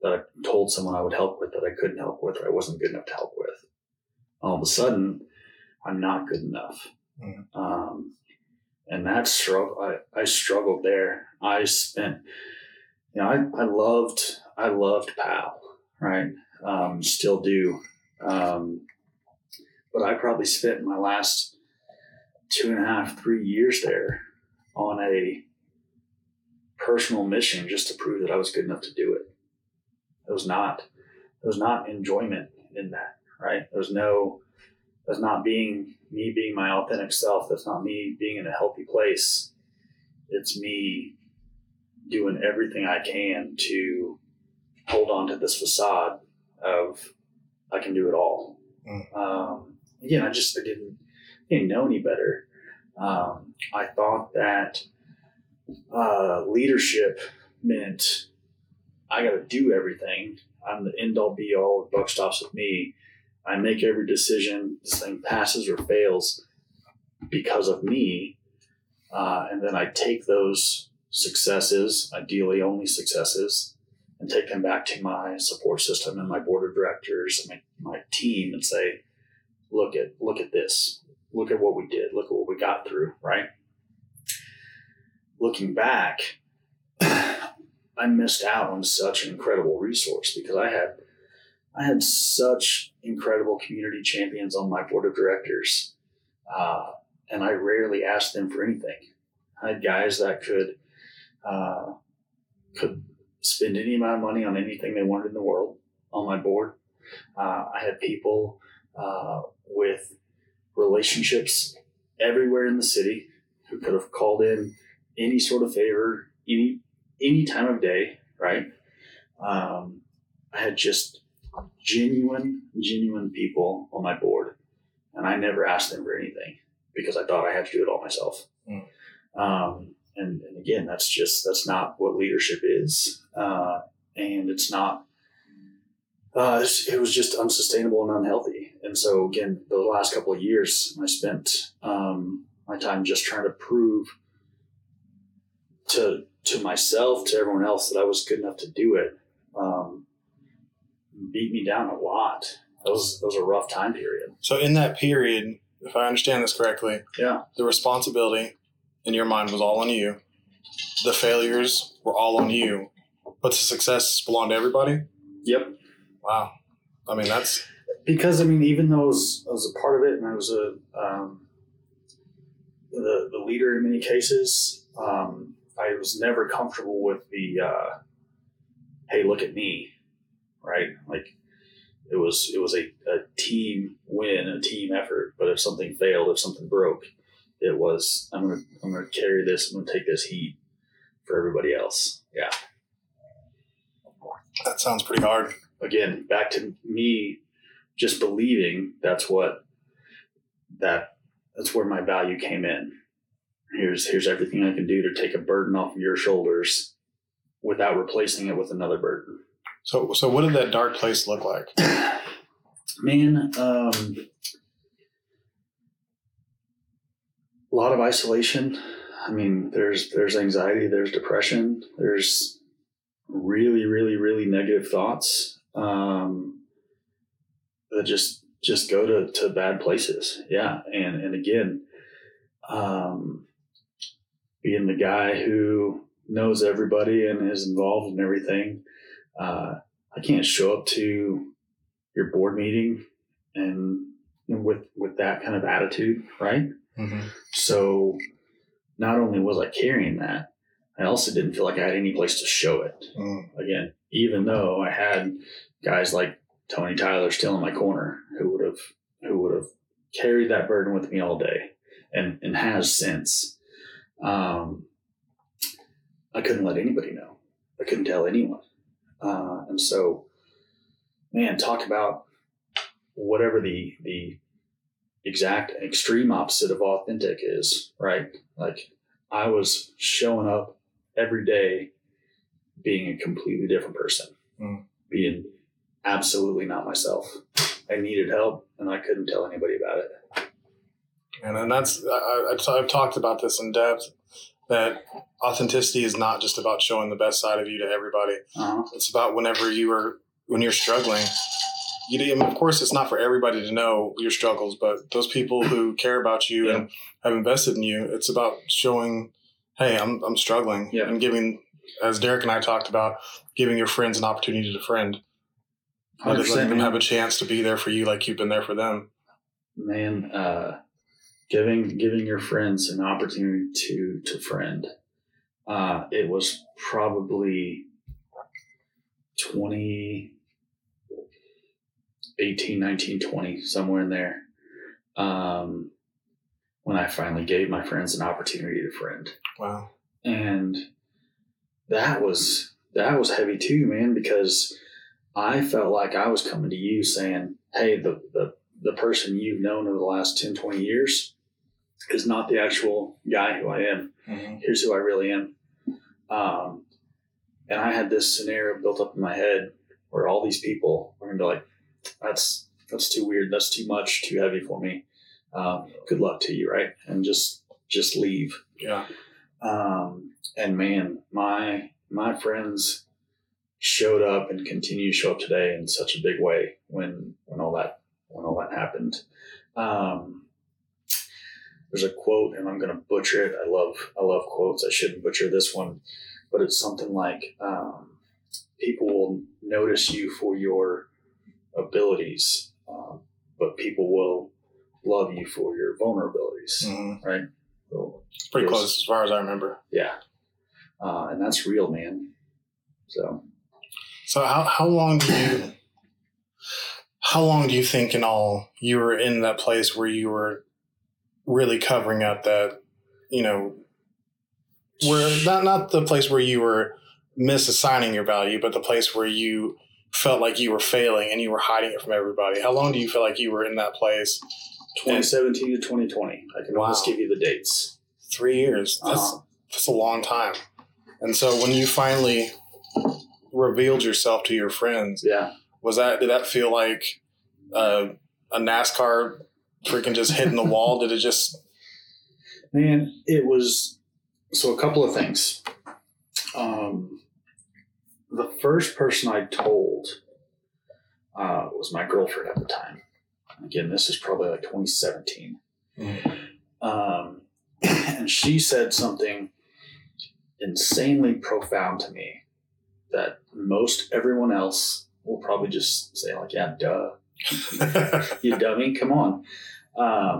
that I told someone I would help with that I couldn't help with or I wasn't good enough to help with. All of a sudden, I'm not good enough. Mm-hmm. And that struggle, I struggled there. I loved PAL, right? Still do. But I probably spent my last 2.5, 3 years there on a personal mission just to prove that I was good enough to do it. There was not enjoyment in that, right? That's not being my authentic self. That's not me being in a healthy place. It's me doing everything I can to hold on to this facade of I can do it all. Mm. I didn't know any better. I thought that leadership meant I got to do everything. I'm the end all be all. Buck stops with me. I make every decision. This thing passes or fails because of me. And then I take those successes, ideally only successes, and take them back to my support system and my board of directors and my team and say, look at this. Look at what we did. Look at what we got through, right? Looking back, I missed out on such an incredible resource because I had such incredible community champions on my board of directors, and I rarely asked them for anything. I had guys that could spend any amount of money on anything they wanted in the world on my board. I had people with relationships everywhere in the city who could have called in any sort of favor, any time of day, right? I had just genuine people on my board, and I never asked them for anything because I thought I had to do it all myself. Mm. And again, that's not what leadership is. And it's not, it was just unsustainable and unhealthy. And so again, the last couple of years I spent, my time just trying to prove to myself, to everyone else, that I was good enough to do it. Beat me down a lot. That was a rough time period. So in that period, if I understand this correctly, yeah, the responsibility in your mind was all on you. The failures were all on you, but the success belonged to everybody. Yep. Wow. I mean, that's because, I mean, even though I was a part of it, and I was the leader in many cases, I was never comfortable with the, hey, look at me. Right? Like it was a team win, a team effort. But if something failed, if something broke, it was, I'm gonna carry this. I'm gonna take this heat for everybody else. Yeah. That sounds pretty hard. Again, back to me just believing that's where my value came in. Here's everything I can do to take a burden off of your shoulders without replacing it with another burden. So what did that dark place look like? Man, a lot of isolation. I mean, there's anxiety, there's depression, there's really, really, really negative thoughts that just go to bad places. Yeah. And again, being the guy who knows everybody and is involved in everything, I can't show up to your board meeting and with that kind of attitude, right? Mm-hmm. So not only was I carrying that, I also didn't feel like I had any place to show it. Mm. Again, even though I had guys like Tony Tyler still in my corner who would have carried that burden with me all day and has since. I couldn't let anybody know. I couldn't tell anyone. And so, man, talk about whatever the exact extreme opposite of authentic is, right? Like I was showing up every day being a completely different person, being absolutely not myself. I needed help and I couldn't tell anybody about it. And that's, I've talked about this in depth, that authenticity is not just about showing the best side of you to everybody. Uh-huh. It's about when you're struggling, of course it's not for everybody to know your struggles, but those people who care about you yeah. and have invested in you, it's about showing, hey, I'm struggling yeah. and giving, as Derek and I talked about, giving your friends an opportunity to friend. That is letting them have a chance to be there for you. Like you've been there for them, man. Giving your friends an opportunity to friend. It was probably 20, 20, somewhere in there. When I finally gave my friends an opportunity to friend. Wow. And that was heavy too, man, because I felt like I was coming to you saying, hey, the person you've known over the last 10, 20 years is not the actual guy who I am. Mm-hmm. Here's who I really am. And I had this scenario built up in my head where all these people are going to be like, that's too weird. That's too much, too heavy for me. Good luck to you. Right. And just leave. Yeah. And man, my friends showed up and continue to show up today in such a big way when all that happened. There's a quote, and I'm going to butcher it. I love quotes. I shouldn't butcher this one, but it's something like, people will notice you for your abilities, but people will love you for your vulnerabilities, mm-hmm. right? So it's pretty close as far as I remember. Yeah. And that's real, man. So how long do you... How long do you think in all you were in that place where you were really covering up that, where not the place where you were misassigning your value, but the place where you felt like you were failing and you were hiding it from everybody. How long do you feel like you were in that place? 2017 to 2020. I can almost give you the dates. 3 years. That's a long time. And so when you finally revealed yourself to your friends, did that feel like a NASCAR freaking just hitting the wall? Did it just... Man, it was... So a couple of things. The first person I told was my girlfriend at the time. Again, this is probably like 2017. Mm-hmm. And she said something insanely profound to me that most everyone else will probably just say like, yeah, duh. You dummy, come on. I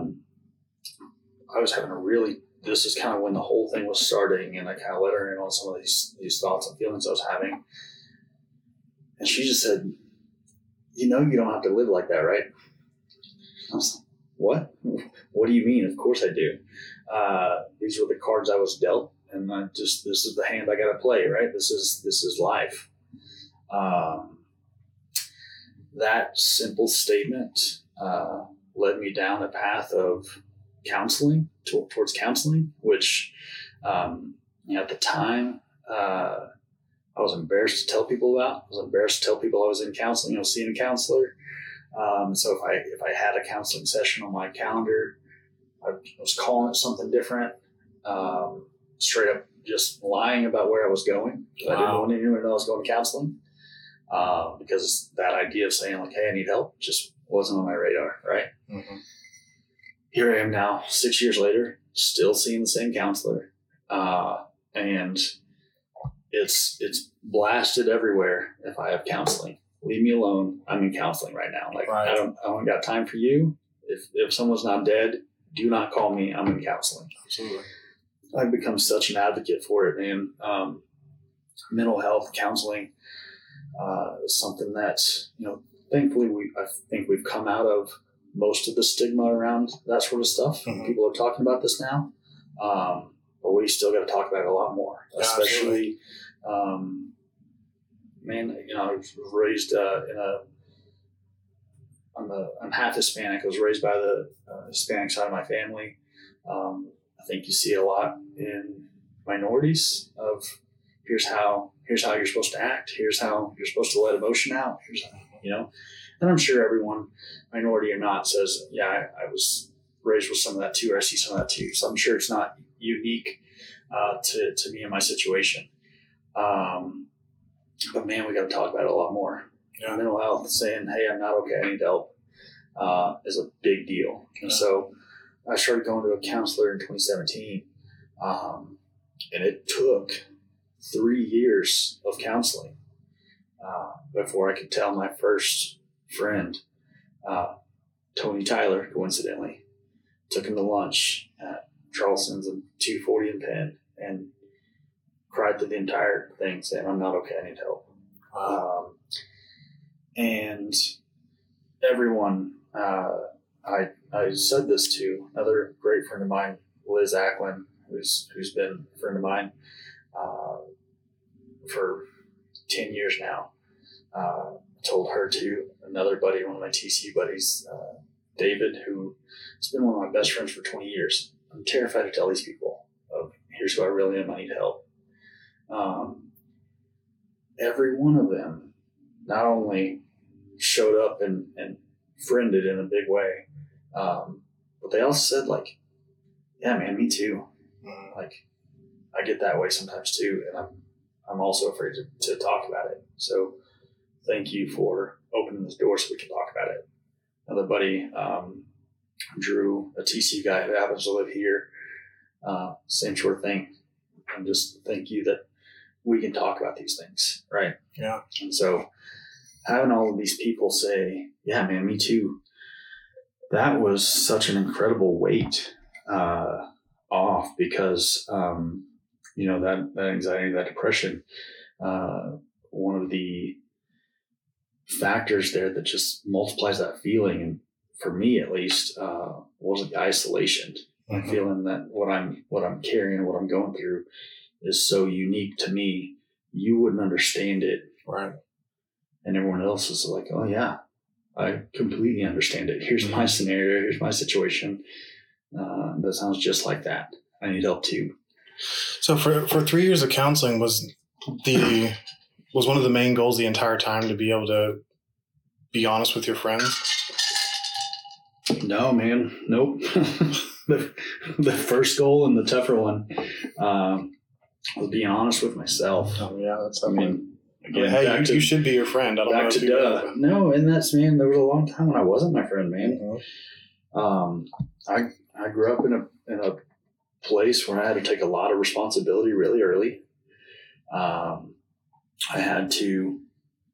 was having a really... This is kind of when the whole thing was starting, and I kind of let her in on some of these thoughts and feelings I was having. And she just said, you know, you don't have to live like that, right? I was like, what? What do you mean? Of course I do. These were the cards I was dealt, and this is the hand I got to play, right? This is life. That simple statement led me down a path of towards counseling, which at the time I was embarrassed to tell people about. I was embarrassed to tell people I was in counseling, seeing a counselor. So if I had a counseling session on my calendar, I was calling it something different, straight up just lying about where I was going. Wow. I didn't want anyone to know I was going to counseling because that idea of saying like, hey, I need help just wasn't on my radar, right? Mm-hmm. Here I am now, 6 years later, still seeing the same counselor. And it's blasted everywhere if I have counseling. Leave me alone. I'm in counseling right now. Like, right. I don't got time for you. If someone's not dead, do not call me. I'm in counseling. Absolutely. I've become such an advocate for it, man. Mental health counseling is something that's, thankfully I think we've come out of most of the stigma around that sort of stuff. Mm-hmm. People are talking about this now, but we still got to talk about it a lot more, especially, I was raised I'm half Hispanic. I was raised by the Hispanic side of my family. I think you see a lot in minorities of here's how you're supposed to act. Here's how you're supposed to let emotion out. And I'm sure everyone, minority or not, says, I was raised with some of that too, or I see some of that too. So I'm sure it's not unique to me and my situation. But man, we got to talk about it a lot more. Yeah. Mental health, saying, hey, I'm not okay, I need help, is a big deal. Yeah. And so I started going to a counselor in 2017, and it took 3 years of counseling before I could tell my first friend, Tony Tyler, coincidentally, took him to lunch at Charleston's and 240 and Penn, and cried through the entire thing saying, I'm not okay, I need help. And everyone I said this to, another great friend of mine, Liz Acklin, who's been a friend of mine for 10 years now. Told her to another buddy, one of my TCU buddies, David, who has been one of my best friends for 20 years. I'm terrified to tell these people, here's who I really am, I need help. Every one of them not only showed up and friended in a big way, but they also said like, yeah, man, me too. Like, I get that way sometimes too, and I'm also afraid to talk about it. So thank you for opening this door so we can talk about it. Another buddy, Drew, a TCU guy who happens to live here, same sort of thing. And just thank you that we can talk about these things, right? Yeah. And so having all of these people say, yeah, man, me too, that was such an incredible weight off because, that anxiety, that depression, one of the factors there that just multiplies that feeling, and for me at least, wasn't the isolation. Mm-hmm. Feeling that what I'm carrying, what I'm going through is so unique to me you wouldn't understand it. Right. And everyone else is like, oh, yeah, I completely understand it. Here's my scenario. Here's my situation. That sounds just like that. I need help, too. So for 3 years of counseling, was one of the main goals the entire time to be able to be honest with your friends? No, man. Nope. The first goal and the tougher one was being honest with myself. Oh, yeah, that's what I mean. Again, hey, you should be your friend. I don't know if you know. No, and that's, man, there was a long time when I wasn't my friend, man. Mm-hmm. I grew up in a place where I had to take a lot of responsibility really early. I had to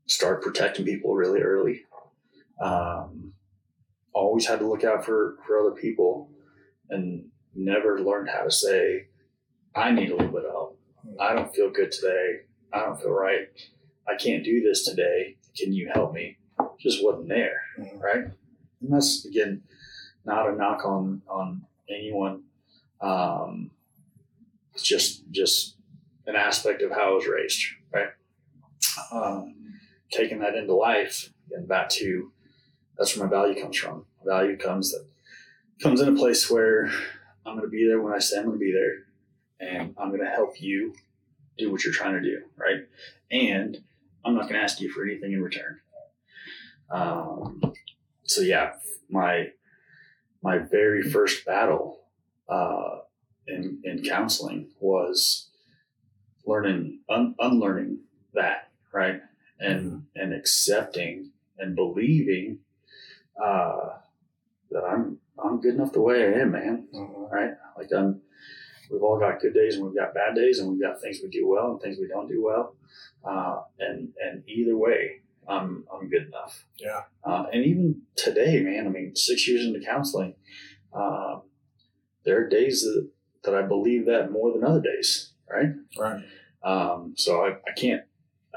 start protecting people really early. Always had to look out for other people, and never learned how to say, I need a little bit of help. I don't feel good today. I don't feel right. I can't do this today. Can you help me? Just wasn't there, right? And that's, again, not a knock on anyone. It's just an aspect of how I was raised, right? Taking that into life and back to, that's where my value comes from. Value comes in a place where I'm going to be there when I say I'm going to be there, and I'm going to help you do what you're trying to do, right? And I'm not going to ask you for anything in return. So yeah, my very first battle in counseling was learning, unlearning that, right? And accepting and believing that I'm good enough the way I am, man. Mm-hmm. Right? Like we've all got good days and we've got bad days, and we've got things we do well and things we don't do well. And either way, I'm good enough. Yeah. And even today, man, I mean, 6 years into counseling, there are days that I believe that more than other days. Right. Right. So I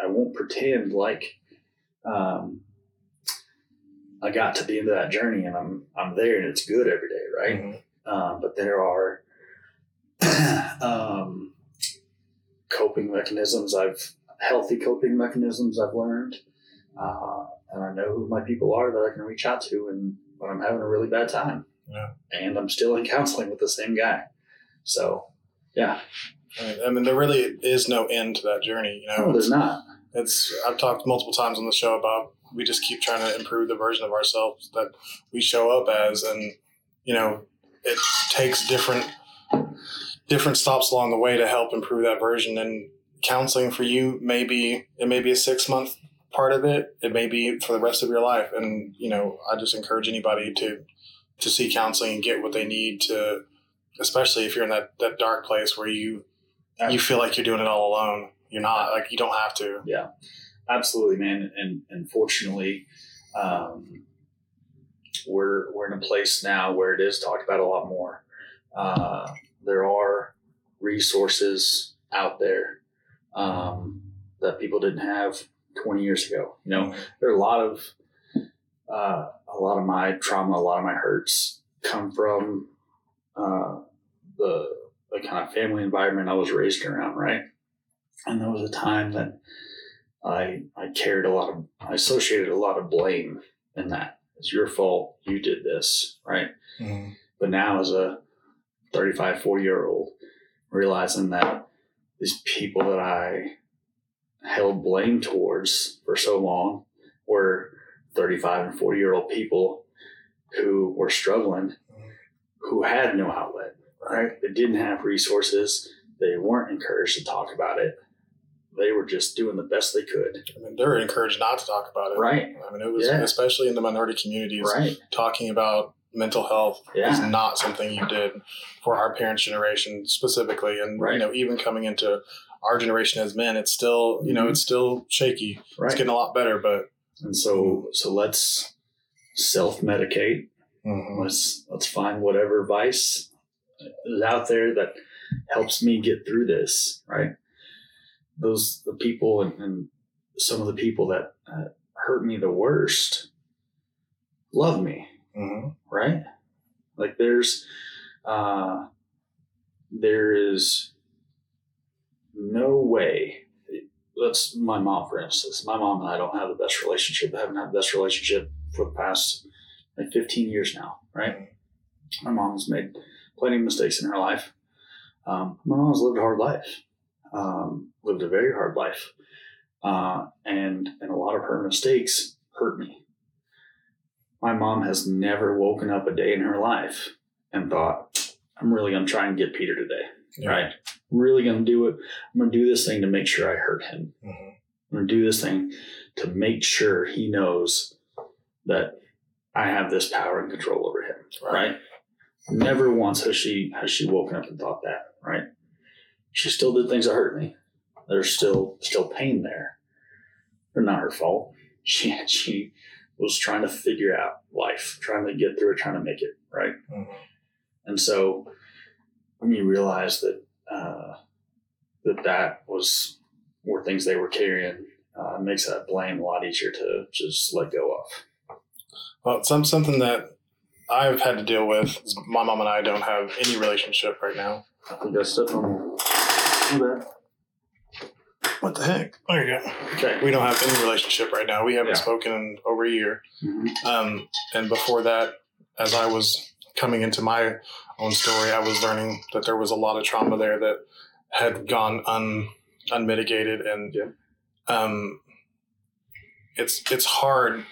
won't pretend like, I got to the end of that journey and I'm there and it's good every day. Right. Mm-hmm. But there are, coping mechanisms I've learned, and I know who my people are that I can reach out to and when I'm having a really bad time. Yeah. And I'm still in counseling with the same guy. So yeah, I mean, there really is no end to that journey, you know. No, there's not. I've talked multiple times on the show about, we just keep trying to improve the version of ourselves that we show up as, and you know, it takes different stops along the way to help improve that version. And counseling for you, it may be a 6-month part of it. It may be for the rest of your life. And, you know, I just encourage anybody to see counseling and get what they need to, especially if you're in that dark place where you feel like you're doing it all alone. You're not, like, you don't have to. Yeah, absolutely, man. And fortunately, we're in a place now where it is talked about a lot more. There are resources out there that people didn't have 20 years ago. You know, there are a lot of my trauma, a lot of my hurts come from the kind of family environment I was raised around, right? And there was a time that I associated a lot of blame in that. It's your fault. You did this, right? Mm-hmm. But now as a 35, 40-year-old, realizing that these people that I held blame towards for so long were 35 and 40-year-old people who were struggling, who had no outlet, right? They didn't have resources. They weren't encouraged to talk about it. They were just doing the best they could. I mean, they were encouraged not to talk about it. Right. I mean, it was, especially in the minority communities, right, talking about mental health is not something you did for our parents' generation specifically. And, you know, even coming into our generation as men, it's still, you know, it's still shaky. Right. It's getting a lot better, but. And so let's self-medicate. Mm-hmm. Let's find whatever vice is out there that helps me get through this. Right. The people and some of the people that hurt me the worst love me. Mm-hmm. Right? Like there is no way that's my mom, for instance. My mom and I don't have the best relationship. I haven't had the best relationship for the past 15 years now, right? My mom's made plenty of mistakes in her life. My mom's lived a hard life, lived a very hard life. And a lot of her mistakes hurt me. My mom has never woken up a day in her life and thought, I'm really going to try and get Peter today, yeah. right? I'm really going to do it. I'm going to do this thing to make sure I hurt him. Mm-hmm. I'm going to do this thing to make sure he knows that I have this power and control over him, right? Never once has she woken up and thought that, right? She still did things that hurt me. There's still pain there. But not her fault. She was trying to figure out life, trying to get through it, trying to make it, right? Mm-hmm. And so when you realize that that was more things they were carrying, it makes that blame a lot easier to just let go of. Well, something that I've had to deal with is my mom and I don't have any relationship right now. I think I stepped on that. What the heck? There you go. Okay. We don't have any relationship right now. We haven't spoken in over a year. Mm-hmm. And before that, as I was coming into my own story, I was learning that there was a lot of trauma there that had gone unmitigated. And it's hard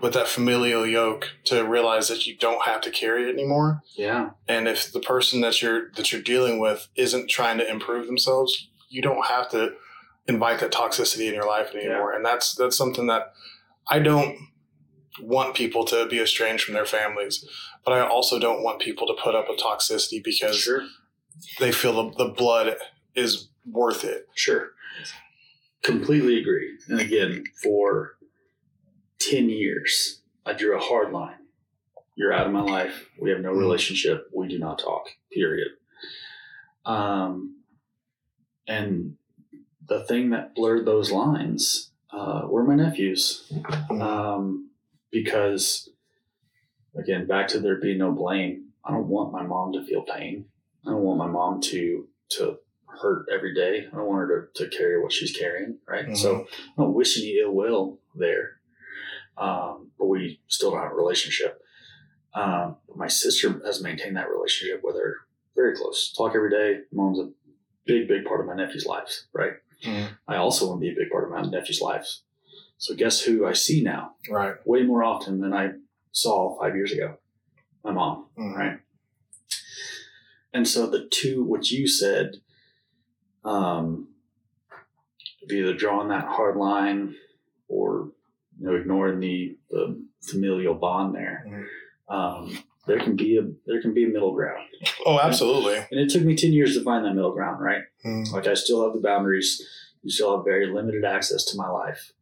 with that familial yoke to realize that you don't have to carry it anymore. Yeah. And if the person that you're dealing with isn't trying to improve themselves, you don't have to invite that toxicity in your life anymore. Yeah. And that's something that I don't want people to be estranged from their families, but I also don't want people to put up with toxicity because they feel the blood is worth it. Sure. Completely agree. And again, for 10 years, I drew a hard line. You're out of my life. We have no relationship. We do not talk, period. And the thing that blurred those lines were my nephews. Because, again, back to there being no blame, I don't want my mom to feel pain. I don't want my mom to hurt every day. I don't want her to carry what she's carrying, right? Mm-hmm. So I don't wish any ill will there. But we still don't have a relationship. My sister has maintained that relationship with her. Very close. Talk every day. Mom's a big part of my nephew's lives, right? Mm-hmm. I also want to be a big part of my nephew's lives. So guess who I see now? Right. Way more often than I saw 5 years ago. My mom, mm-hmm. right? And so what you said, either drawing that hard line or, ignoring the familial bond there. Mm-hmm. There can be a middle ground. Oh, absolutely. And it took me 10 years to find that middle ground, right? Mm. Like I still have the boundaries. You still have very limited access to my life.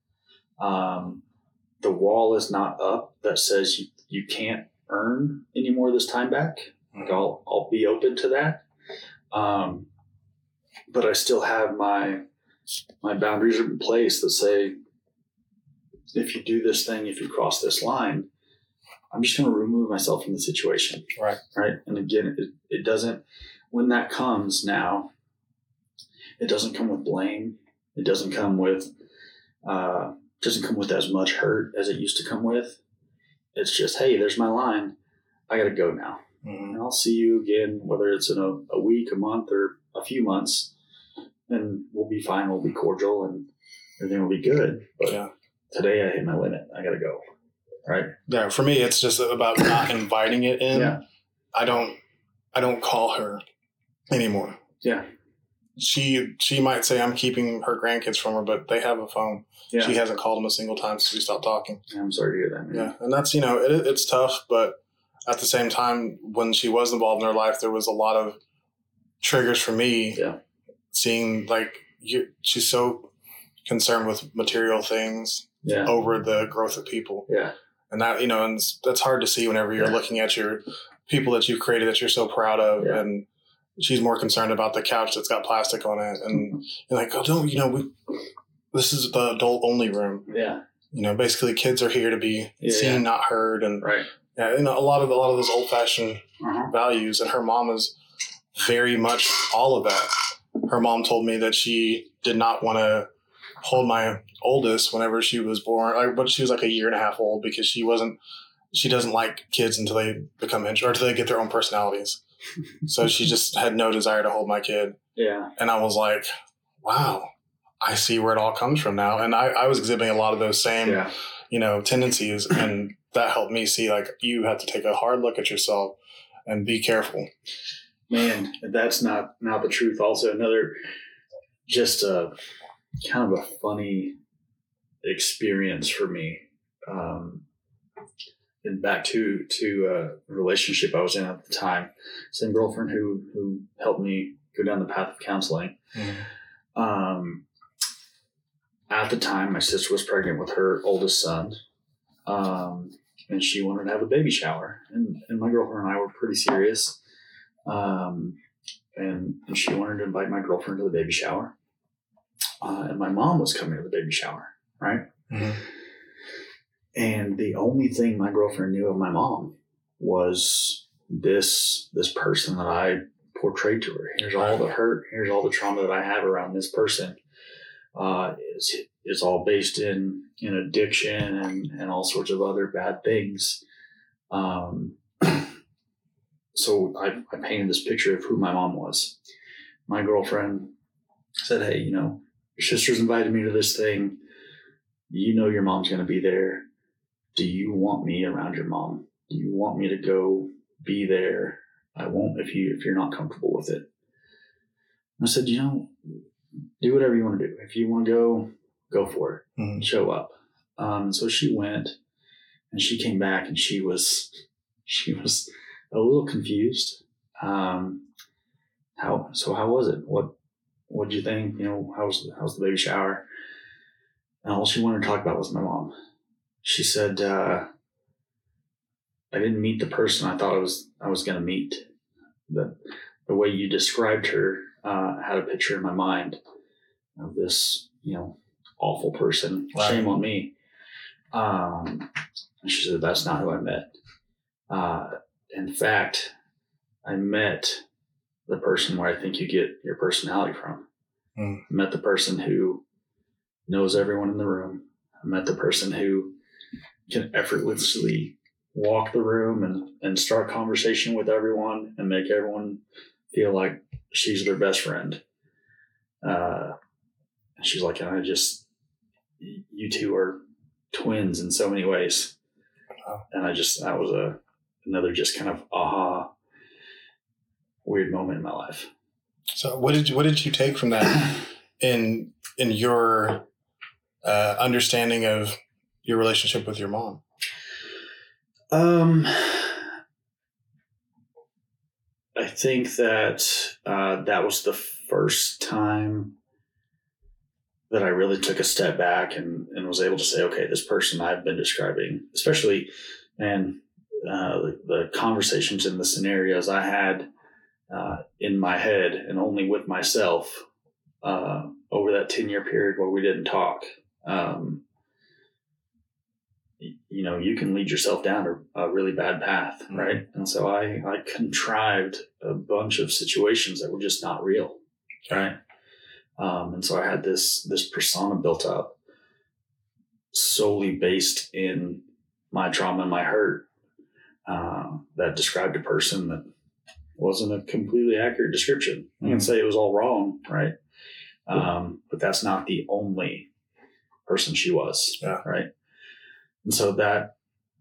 The wall is not up that says you can't earn any more of this time back. Mm. Like I'll be open to that. But I still have my boundaries in place that say, if you do this thing, if you cross this line, I'm just going to remove myself from the situation. Right. Right. And again, it doesn't, when that comes now, it doesn't come with blame. It doesn't come with, as much hurt as it used to come with. It's just, hey, there's my line. I got to go now. Mm-hmm. And I'll see you again, whether it's in a week, a month, or a few months, and we'll be fine. We'll be cordial and everything will be good. But today I hit my limit. I got to go. Right. Yeah. For me, it's just about not inviting it in. Yeah. I don't call her anymore. Yeah. She might say I'm keeping her grandkids from her, but they have a phone. Yeah. She hasn't called them a single time since we stopped talking. I'm sorry to hear that. Man. Yeah. And that's, it's tough, but at the same time, when she was involved in her life, there was a lot of triggers for me. Yeah. Seeing she's so concerned with material things over the growth of people. Yeah. And that, and that's hard to see whenever you're looking at your people that you've created that you're so proud of. Yeah. And she's more concerned about the couch that's got plastic on it. And you're like, oh, don't, this is the adult only room. Yeah. Basically kids are here to be seen, not heard. And a lot of those old fashioned values. And her mom is very much all of that. her mom told me that she did not want to hold my oldest whenever she was born, but she was like a year and a half old, because she doesn't like kids until they become or until they get their own personalities. So she just had no desire to hold my kid. Yeah. And I was like, wow, I see where it all comes from now. And I was exhibiting a lot of those same, tendencies. And that helped me see, like, you have to take a hard look at yourself and be careful. Man, that's not the truth. Also, another just kind of a funny experience for me. And back to a relationship I was in at the time, same girlfriend who helped me go down the path of counseling. Mm-hmm. At the time, my sister was pregnant with her oldest son, and she wanted to have a baby shower. And my girlfriend and I were pretty serious, and she wanted to invite my girlfriend to the baby shower. And my mom was coming to the baby shower, right? Mm-hmm. And the only thing my girlfriend knew of my mom was this person that I portrayed to her. Here's all the hurt. Here's all the trauma that I have around this person. It's all based in addiction and all sorts of other bad things. So I painted this picture of who my mom was. My girlfriend said, hey, your sister's invited me to this thing. Your mom's going to be there. Do you want me around your mom? Do you want me to go be there? I won't if you're not comfortable with it. And I said, do whatever you want to do. If you want to go for it. Mm-hmm. Show up. So she went, and she came back, and she was a little confused. How was it? What'd you think? How's the baby shower? And all she wanted to talk about was my mom. She said, I didn't meet the person I thought I was going to meet. The way you described her, had a picture in my mind of this, awful person. Wow. Shame on me. And she said, that's not who I met. In fact, I met the person where I think you get your personality from. Mm. I met the person who knows everyone in the room. I met the person who can effortlessly walk the room and start conversation with everyone and make everyone feel like she's their best friend. She's like, you two are twins in so many ways. And that was another just kind of aha, weird moment in my life. So what did you take from that in your understanding of your relationship with your mom? I think that was the first time that I really took a step back and was able to say, okay, this person I've been describing, especially the conversations and the scenarios I had in my head and only with myself over that 10-year period where we didn't talk. You can lead yourself down a really bad path, right? And so I contrived a bunch of situations that were just not real, right? And so I had this persona built up solely based in my trauma and my hurt that described a person that wasn't a completely accurate description. I can say it was all wrong, right? But that's not the only person she was, right? And so that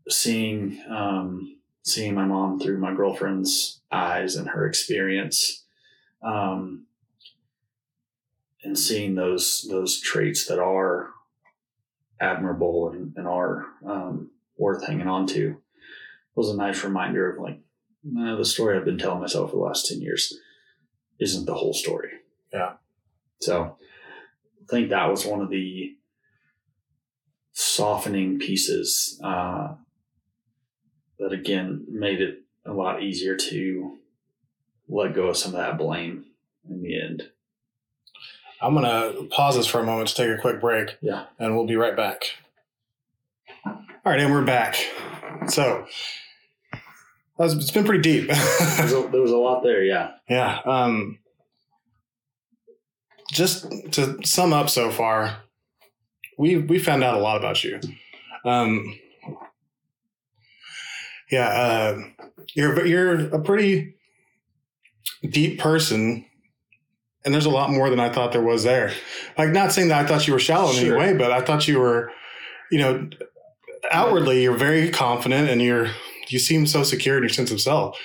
seeing my mom through my girlfriend's eyes and her experience, and seeing those traits that are admirable and are worth hanging on to was a nice reminder of the story I've been telling myself for the last 10 years isn't the whole story. Yeah. So I think that was one of the softening pieces that, again, made it a lot easier to let go of some of that blame in the end. I'm going to pause this for a moment to take a quick break. Yeah. And we'll be right back. All right. And we're back. So it's been pretty deep. There was a lot there. Yeah. Yeah. just to sum up so far, we found out a lot about you. You're a pretty deep person, and there's a lot more than I thought there was there. Like, not saying that I thought you were shallow in any way, but I thought you were, outwardly you're very confident and you seem so secure in your sense of self.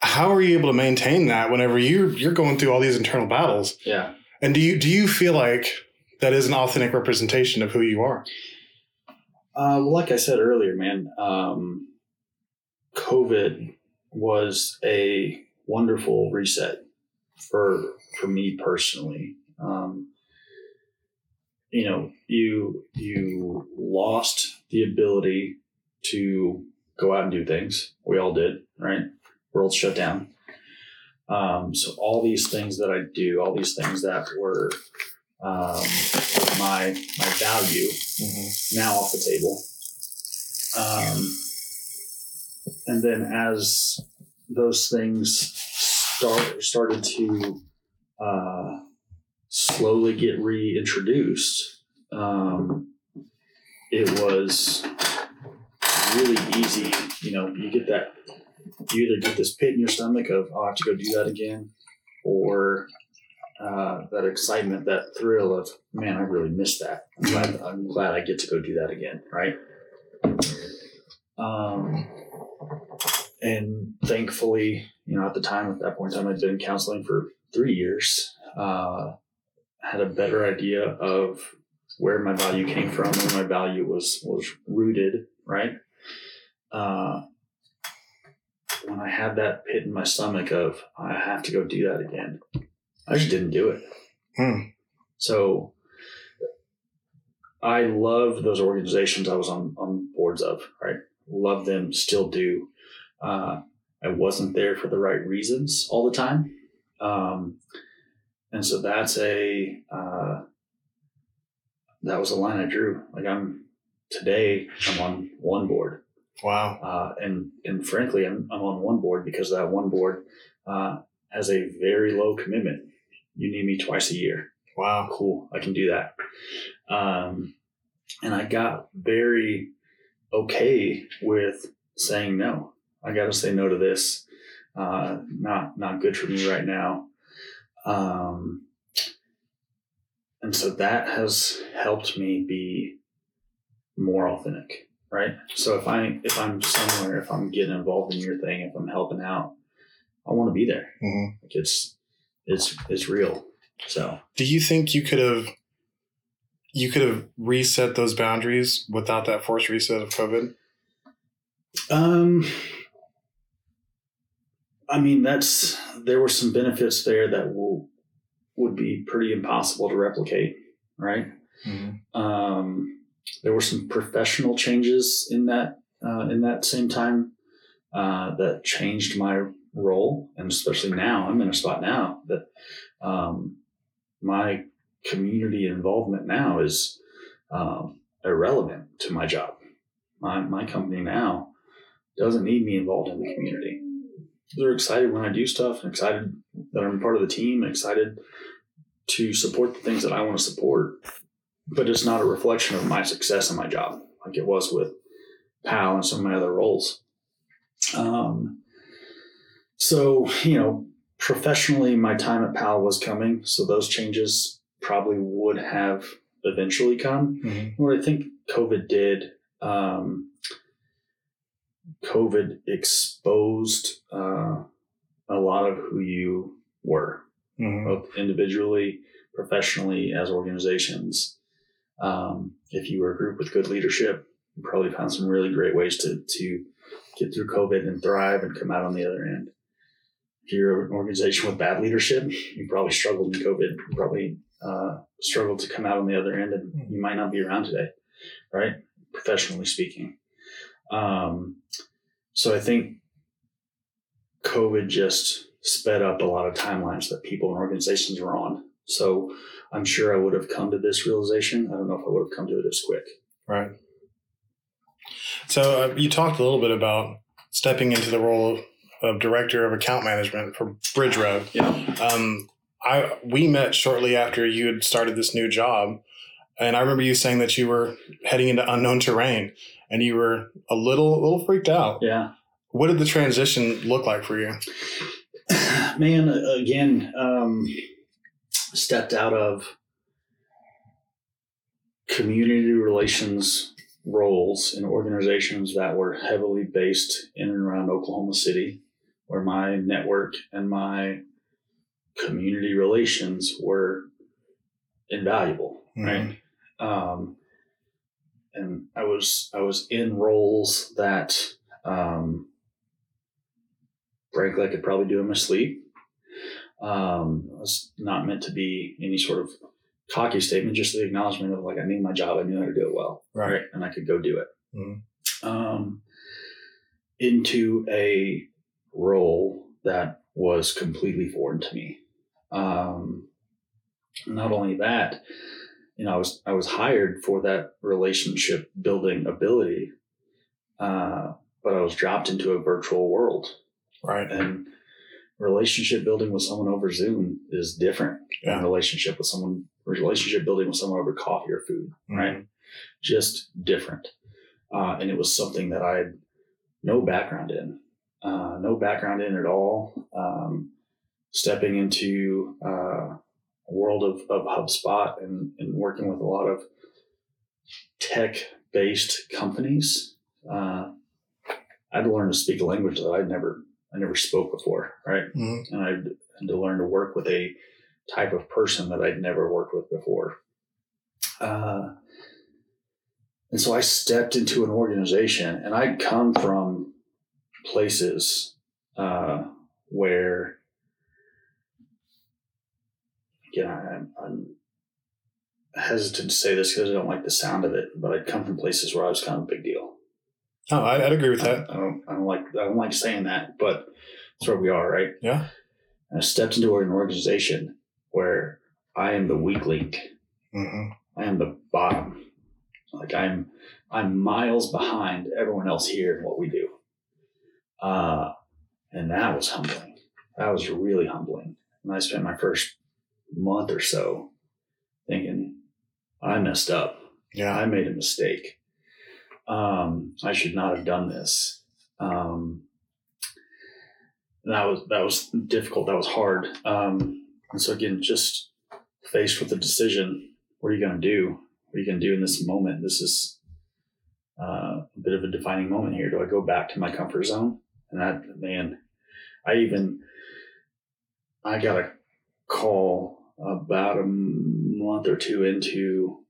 How are you able to maintain that whenever you're going through all these internal battles? Yeah. And do you feel like that is an authentic representation of who you are? Like I said earlier, man, COVID was a wonderful reset for me personally. You lost the ability to go out and do things. We all did, right? World shut down. So all these things that I do, all these things that were my value, now off the table. And then as those things started to slowly get reintroduced, it was really easy. You get that. You either get this pit in your stomach of, oh, I have to go do that again, or that excitement, that thrill of, man, I really missed that. I'm glad I get to go do that again, right? And thankfully, at the time, I'd been counseling for 3 years, had a better idea of where my value came from, where my value was rooted, right? When I had that pit in my stomach of, I have to go do that again, I just didn't do it. So I love those organizations I was on boards of, right? Love them, still do. I wasn't there for the right reasons all the time. And so that's that was a line I drew. Like, I'm on one board. Wow. And frankly, I'm on one board because that one board has a very low commitment. You need me twice a year. Wow. Cool. I can do that. And I got very okay with saying no. I got to say no to this. Not good for me right now. And so that has helped me be more authentic. Right. So if I'm somewhere, if I'm getting involved in your thing, if I'm helping out, I want to be there. Like it's real. So do you think you could have reset those boundaries without that forced reset of COVID? There were some benefits there that would be pretty impossible to replicate. Right. There were some professional changes in that same time that changed my role. And especially now, I'm in a spot now that my community involvement now is irrelevant to my job. My company now doesn't need me involved in the community. They're excited when I do stuff and excited that I'm part of the team, excited to support the things that I want to support. But it's not a reflection of my success in my job, like it was with PAL and some of my other roles. Professionally, my time at PAL was coming. So those changes probably would have eventually come. What I think COVID did, COVID exposed a lot of who you were, both individually, professionally, as organizations. If you were a group with good leadership, you probably found some really great ways to get through COVID and thrive and come out on the other end. If you're an organization with bad leadership, you probably struggled in COVID, you probably struggled to come out on the other end, and you might not be around today, right? Professionally speaking. So I think COVID just sped up a lot of timelines that people and organizations were on. So I'm sure I would have come to this realization. I don't know if I would have come to it as quick. Right. So you talked a little bit about stepping into the role of director of account management for Bridge Road. Yeah. we met shortly after you had started this new job. And I remember you saying that you were heading into unknown terrain and you were a little freaked out. Yeah. What did the transition look like for you? Man, again, stepped out of community relations roles in organizations that were heavily based in and around Oklahoma City, where my network and my community relations were invaluable. Mm-hmm. Right. And I was in roles that, frankly, I could probably do in my sleep. I was not meant to be any sort of cocky statement, just the acknowledgement of like, I need my job. I knew how to do it well. Right. And I could go do it. Mm-hmm. Into a role that was completely foreign to me. Not only that, you know, I was hired for that relationship building ability, but I was dropped into a virtual world. Right. And relationship building with someone over Zoom is different than relationship building with someone over coffee or food. Mm-hmm. Right. Just different. And it was something that I had no background in at all. Stepping into, world of HubSpot and working with a lot of tech-based companies, I had to learn to speak a language that I never spoke before, right? Mm-hmm. And I had to learn to work with a type of person that I'd never worked with before. And so I stepped into an organization, and I'd come from places where, again, I'm hesitant to say this because I don't like the sound of it, but I'd come from places where I was kind of a big deal. Oh, I'd agree with that. I don't like saying that, but that's where we are, right? Yeah. And I stepped into an organization where I am the weak link. Mm-hmm. I am the bottom. Like I'm miles behind everyone else here in what we do. And that was humbling. That was really humbling. And I spent my first month or so thinking I messed up. Yeah. I made a mistake. I should not have done this. And that was difficult. That was hard. And so again, just faced with the decision, what are you going to do? What are you going to do in this moment? This is a bit of a defining moment here. Do I go back to my comfort zone? And I got a call about a month or two into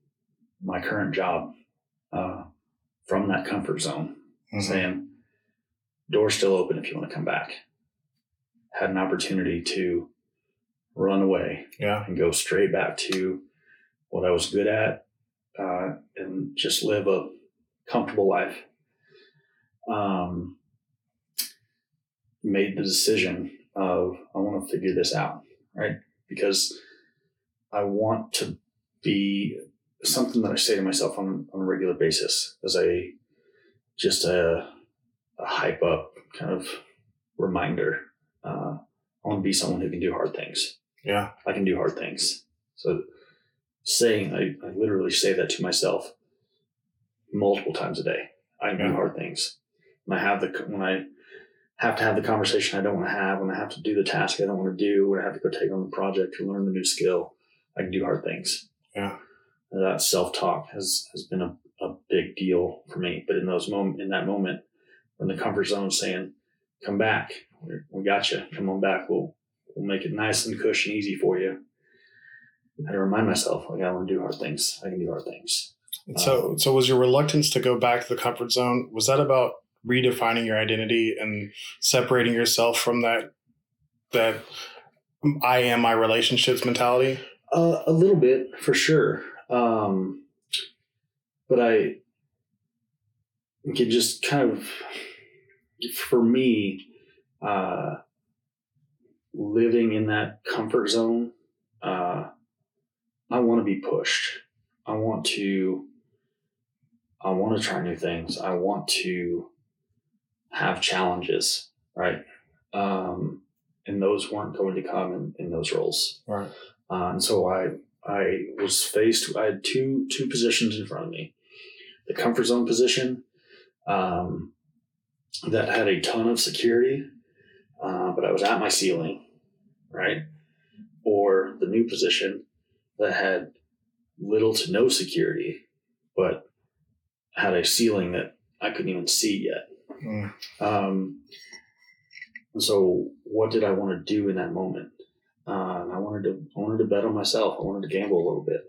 my current job from that comfort zone, mm-hmm. saying, door's still open if you want to come back. Had an opportunity to run away and go straight back to what I was good at and just live a comfortable life. Made the decision of, I want to figure this out, right? Because I want to be something that I say to myself on a regular basis as a hype up kind of reminder. I want to be someone who can do hard things. Yeah. I can do hard things. So I literally say that to myself multiple times a day. I can do hard things. When I have to have the conversation I don't want to have, when I have to do the task I don't want to do, when I have to go take on the project or learn the new skill, I can do hard things. Yeah. That self-talk has been a big deal for me. But in that moment, when the comfort zone is saying, come back, we got you, come on back, we'll make it nice and cushy and easy for you. I had to remind myself, like, I want to do hard things. I can do hard things. So was your reluctance to go back to the comfort zone, was that about redefining your identity and separating yourself from that I am my relationships mentality? A little bit, for sure. But I can just kind of, for me, living in that comfort zone, I want to be pushed. I want to try new things. I want to have challenges, right? and those weren't going to come in those roles. Right. And so I was faced. I had two positions in front of me: the comfort zone position that had a ton of security, but I was at my ceiling, right? Or the new position that had little to no security, but had a ceiling that I couldn't even see yet. Mm. So what did I want to do in that moment? I wanted to bet on myself. I wanted to gamble a little bit.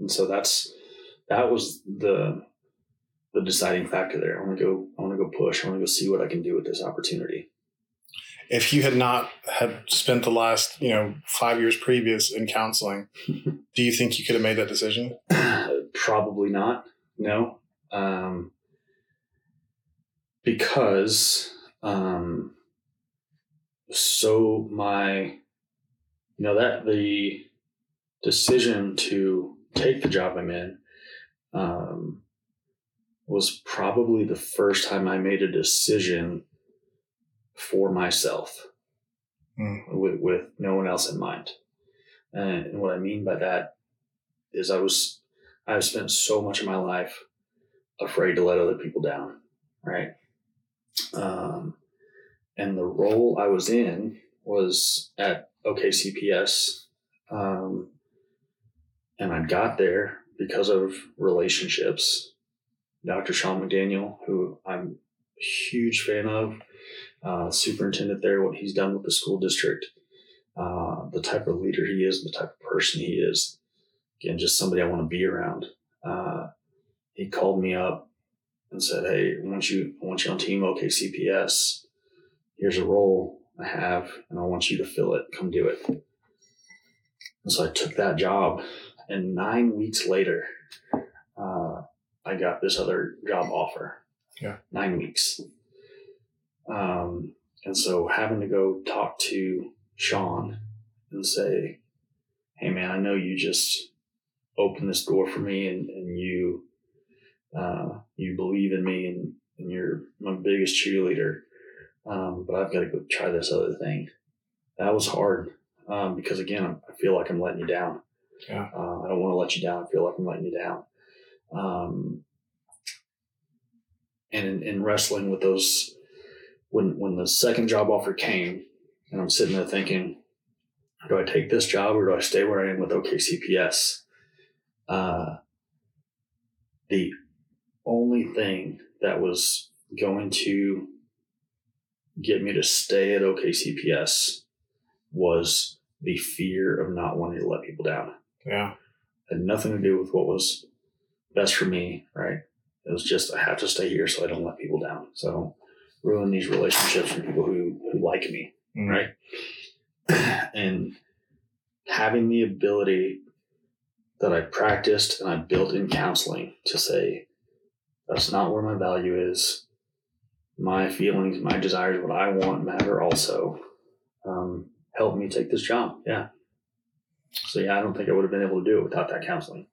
And so that was the deciding factor there. I want to go push. I want to go see what I can do with this opportunity. If you had not had spent the last, 5 years previous in counseling, do you think you could have made that decision? Probably not. No. Because, so my, that the decision to take the job I'm in, was probably the first time I made a decision for myself with no one else in mind. And what I mean by that is I've spent so much of my life afraid to let other people down. Right. And the role I was in was at OKCPS. And I got there because of relationships. Dr. Sean McDaniel, who I'm a huge fan of, superintendent there, what he's done with the school district, the type of leader he is, the type of person he is. Again, just somebody I want to be around. He called me up and said, "Hey, I want you on Team OKCPS. Here's a role I have, and I want you to fill it. Come do it." And so I took that job, and 9 weeks later, I got this other job offer. Yeah, 9 weeks. And so having to go talk to Sean and say, "Hey, man, I know you just opened this door for me, and you believe in me, and you're my biggest cheerleader. But I've got to go try this other thing." That was hard. Because again, I feel like I'm letting you down. Yeah. I don't want to let you down. I feel like I'm letting you down. And in wrestling with those, when the second job offer came and I'm sitting there thinking, do I take this job or do I stay where I am with OKCPS? The only thing that was going to get me to stay at OKCPS was the fear of not wanting to let people down. Yeah. It had nothing to do with what was best for me, right? It was just, I have to stay here so I don't let people down. So I don't ruin these relationships with people who like me, mm-hmm. right? And having the ability that I practiced and I built in counseling to say, that's not where my value is. My feelings, my desires, what I want matter also. Help me take this job. Yeah. So yeah, I don't think I would have been able to do it without that counseling.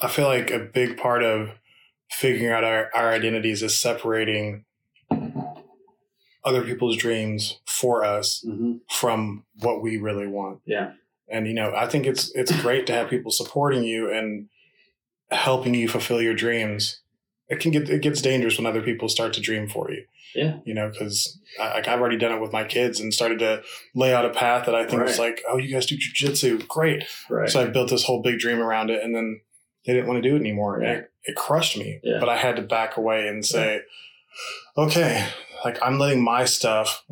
I feel like a big part of figuring out our identities is separating other people's dreams for us mm-hmm. from what we really want. Yeah. And, I think it's great to have people supporting you and helping you fulfill your dreams. It gets dangerous when other people start to dream for you. Yeah. Because I've already done it with my kids and started to lay out a path that I think was like, oh, you guys do jujitsu. Great. Right. So I built this whole big dream around it. And then they didn't want to do it anymore. Right. And it crushed me, but I had to back away and say, okay, I'm letting my stuff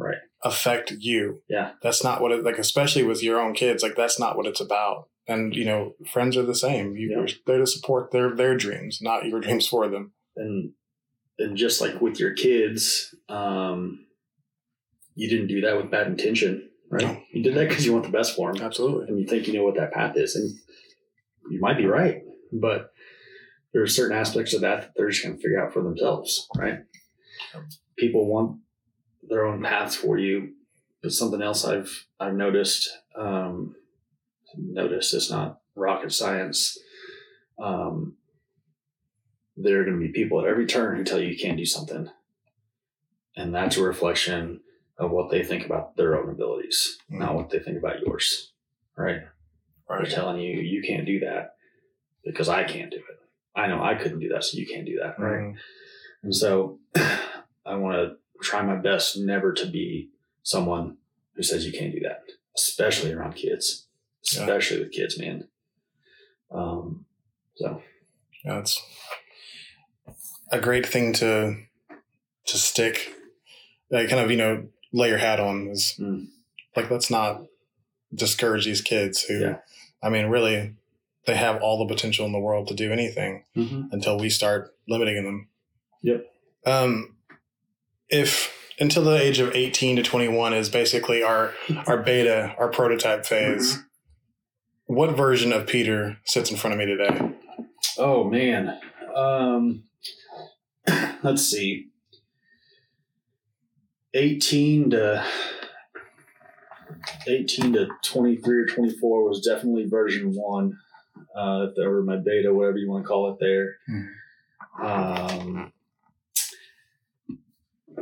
affect you. Yeah. That's not what especially with your own kids, that's not what it's about. And, friends are the same. You're there to support their dreams, not your dreams for them. And just like with your kids, you didn't do that with bad intention, right? No. You did that because you want the best for them. Absolutely. And you think you know what that path is. And you might be right, but there are certain aspects of that they're just going to figure out for themselves, right? People want their own paths for you. But something else I've noticed, it's not rocket science. There are going to be people at every turn who tell you you can't do something. And that's a reflection of what they think about their own abilities, not what they think about yours. Right? Right. They're telling you, you can't do that because I can't do it. I know I couldn't do that, so you can't do that. Right. Mm-hmm. And so I want to try my best never to be someone who says you can't do that, especially around kids, especially with kids, man. It's a great thing to stick, kind of, lay your hat on is let's not discourage these kids who, really they have all the potential in the world to do anything until we start limiting them. Yep. If until the age of 18 to 21 is basically our beta, our prototype phase. Mm-hmm. What version of Peter sits in front of me today? Oh man. Let's see. 18 to 23 or 24 was definitely version one. Or my beta, whatever you want to call it there.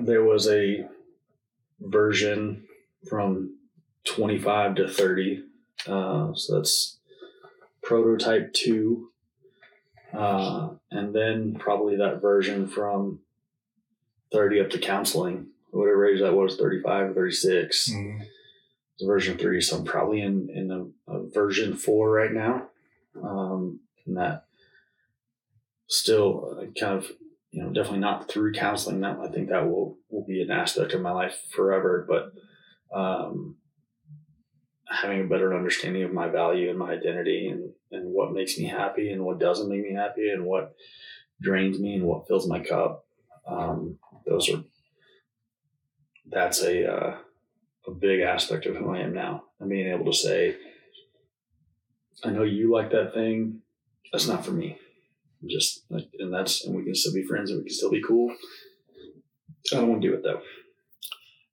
There was a version from 25 to 30. So that's prototype 2. And then probably that version from 30 up to counseling, whatever age that was, 35 or 36. Mm-hmm. Version 3. So I'm probably in a version 4 right now. And that still kind of, definitely not through counseling. That I think that will be an aspect of my life forever, but having a better understanding of my value and my identity and what makes me happy and what doesn't make me happy and what drains me and what fills my cup. That's a big aspect of who I am now. And being able to say, I know you like that thing. That's not for me. And we can still be friends and we can still be cool. I don't want to do it though.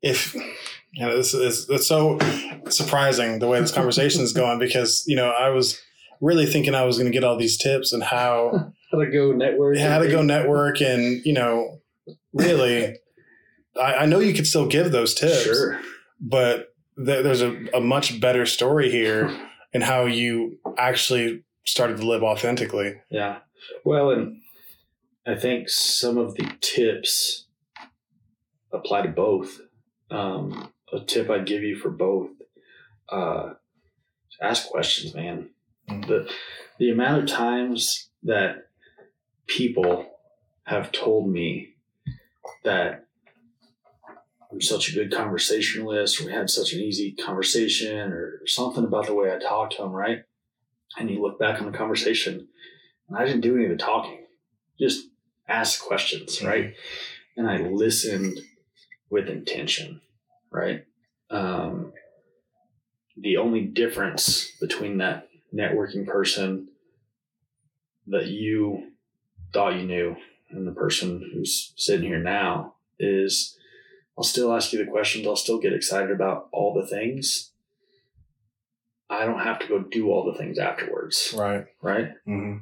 It's so surprising the way this conversation is going because, I was really thinking I was going to get all these tips and how to go network. And, really, I know you could still give those tips, sure, but there's a much better story here in how you actually started to live authentically. Yeah. Well, and I think some of the tips apply to both. A tip I'd give you for both, ask questions, man. Mm-hmm. The amount of times that people have told me that I'm such a good conversationalist, or we had such an easy conversation or something about the way I talked to them, right? And you look back on the conversation, and I didn't do any of the talking. Just ask questions, right? And I listened with intention, right? The only difference between that networking person that you thought you knew and the person who's sitting here now is I'll still ask you the questions. I'll still get excited about all the things. I don't have to go do all the things afterwards. Right. Right. Mm-hmm.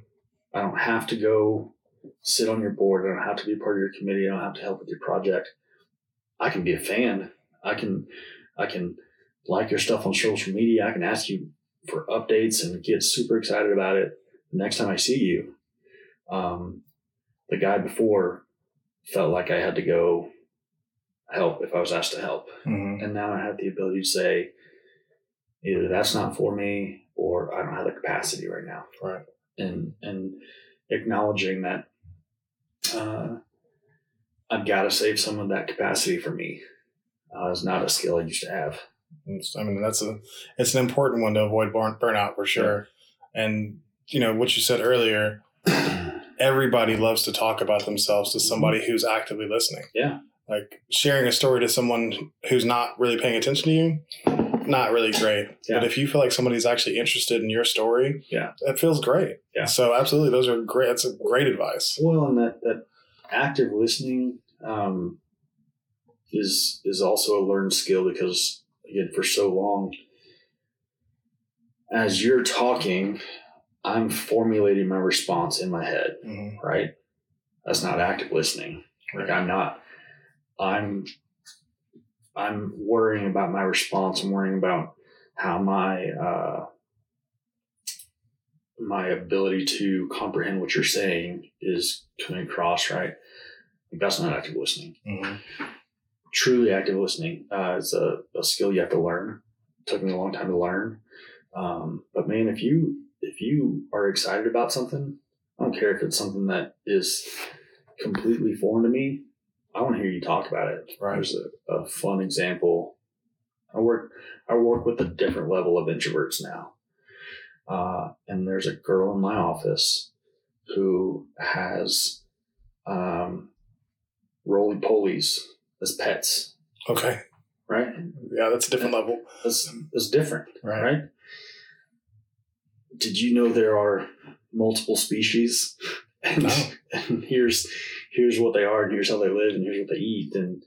I don't have to go sit on your board. I don't have to be part of your committee. I don't have to help with your project. I can be a fan. I can like your stuff on social media. I can ask you for updates and get super excited about it the next time I see you. The guy before felt like I had to go help if I was asked to help. Mm-hmm. And now I have the ability to say, either that's not for me or I don't have the capacity right now. Right. And acknowledging that I've got to save some of that capacity for me. It's not a skill I used to have. It's an important one to avoid burnout for sure. Yeah. And, what you said earlier, everybody loves to talk about themselves to somebody who's actively listening. Yeah. Like sharing a story to someone who's not really paying attention to you. Not really great. Yeah. But if you feel like somebody's actually interested in your story, it feels great. Yeah. So absolutely. Those are great. That's a great advice. Well, and that active listening, is also a learned skill because again, for so long as you're talking, I'm formulating my response in my head. Mm-hmm. Right. That's not active listening. Right. Like I'm not I'm worrying about my response. I'm worrying about how my my ability to comprehend what you're saying is coming across, right? That's not active listening. Mm-hmm. Truly active listening is a skill you have to learn. It took me a long time to learn. But man, if you are excited about something, I don't care if it's something that is completely foreign to me. I want to hear you talk about it. Right. There's a fun example. I work with a different level of introverts now. And there's a girl in my office who has roly-polies as pets. Okay. Right? Yeah, that's a different level. It's different, right? Did you know there are multiple species? And, no. And here's what they are, and here's how they live, and here's what they eat. And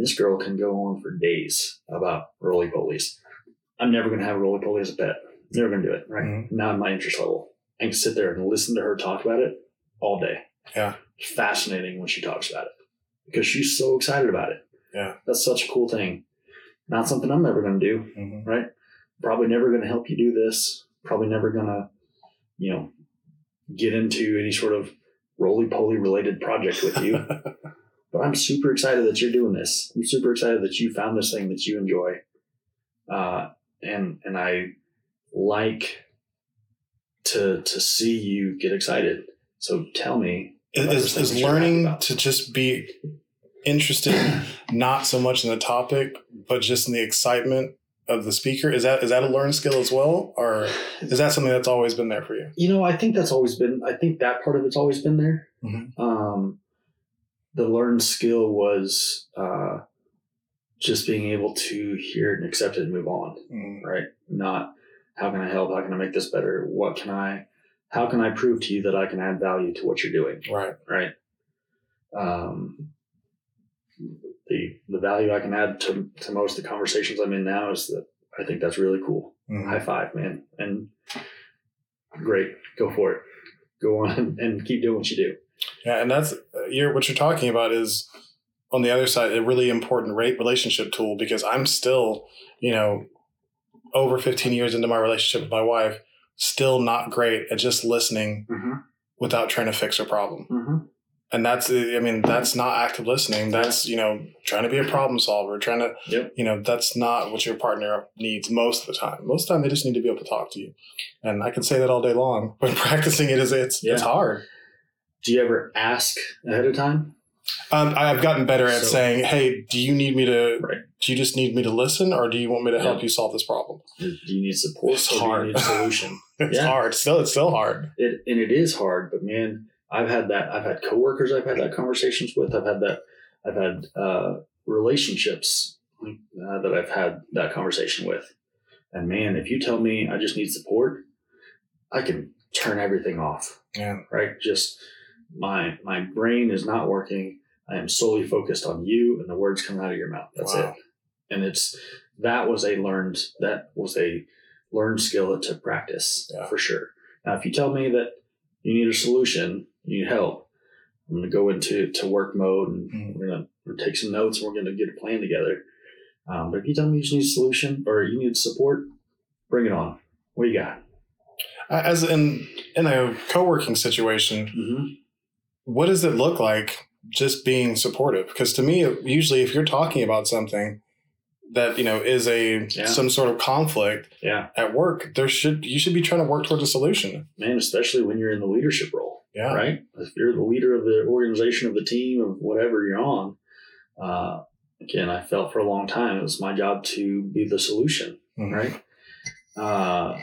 this girl can go on for days about roly-polies. I'm never going to have a roly-poly as a pet. Never going to do it, right? Mm-hmm. Not in my interest level. I can sit there and listen to her talk about it all day. Yeah. Fascinating when she talks about it because she's so excited about it. Yeah. That's such a cool thing. Not something I'm never going to do, mm-hmm. right? Probably never going to help you do this. Probably never going to, get into any sort of roly-poly related project with you. But I'm super excited that you're doing this. I'm super excited that you found this thing that you enjoy. And I like to see you get excited. So tell me. Is learning to just be interested, not so much in the topic, but just in the excitement of the speaker? Is that a learned skill as well? Or is that something that's always been there for you? I think that's always been, I think that part of it's always been there. Mm-hmm. The learned skill was, just being able to hear it and accept it and move on, right? Not how can I help? How can I make this better? How can I prove to you that I can add value to what you're doing? Right. The value I can add to most of the conversations I'm in now is that I think that's really cool. Mm. High five, man. And great. Go for it. Go on and keep doing what you do. Yeah. And that's what you're talking about is, on the other side, a really important relationship tool, because I'm still, over 15 years into my relationship with my wife, still not great at just listening mm-hmm. without trying to fix her problem. Mm-hmm. And that's not active listening. That's, trying to be a problem solver, trying to, that's not what your partner needs most of the time. Most of the time they just need to be able to talk to you. And I can say that all day long, but practicing it it's hard. Do you ever ask ahead of time? I've gotten better at saying, hey, do you just need me to listen, or do you want me to help you solve this problem? Do you need support? It's hard. Do you need a solution? It's hard. It's still hard. It is hard, but man, I've had that. I've had coworkers I've had that conversations with. I've had relationships that I've had that conversation with. And man, if you tell me I just need support, I can turn everything off. Yeah. Right. Just my brain is not working. I am solely focused on you and the words coming out of your mouth. That's it. And that was a learned skill to practice for sure. Now, if you tell me that you need a solution, you need help, I'm going to go into work mode and we're going to take some notes and we're going to get a plan together. But if you tell me you just need a solution or you need support, bring it on. What do you got? As in a co-working situation, mm-hmm. what does it look like just being supportive? Because to me, usually if you're talking about something that, is some sort of conflict at work, you should be trying to work towards a solution. Man, especially when you're in the leadership role, right? If you're the leader of the organization, of the team, of whatever you're on, again, I felt for a long time, it was my job to be the solution, mm-hmm. right?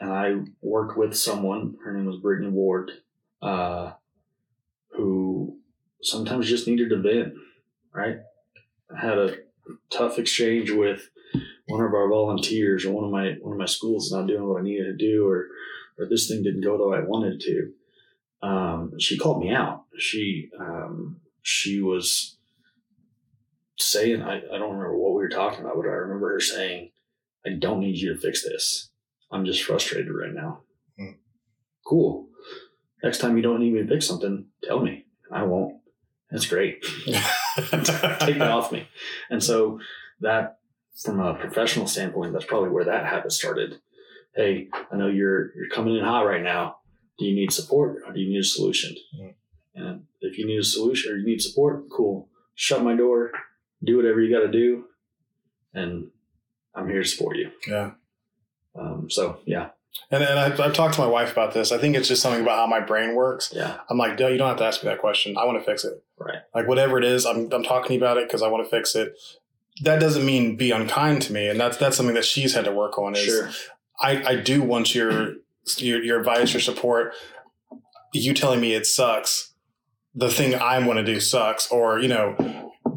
And I worked with someone, her name was Brittany Ward, who sometimes just needed to vent, right? I had a tough exchange with one of our volunteers, or one of my schools not doing what I needed to do, or this thing didn't go the way I wanted to. She called me out. She was saying, I don't remember what we were talking about, but I remember her saying, I don't need you to fix this. I'm just frustrated right now. Cool. Next time you don't need me to fix something, tell me. I won't. That's great. Take that off me. And so that, from a professional standpoint, that's probably where that habit started. Hey, I know you're coming in hot right now. Do you need support or do you need a solution? Mm-hmm. And if you need a solution or you need support, cool. Shut my door, do whatever you got to do, and I'm here to support you. Yeah. So, yeah. And I've talked to my wife about this. I think it's just something about how my brain works. Yeah. I'm like, no, you don't have to ask me that question. I want to fix it. Right. Like whatever it is, I'm talking about it because I want to fix it. That doesn't mean be unkind to me. And that's something that she's had to work on is sure. I do want your advice, your support. You telling me it sucks. The thing I want to do sucks, or,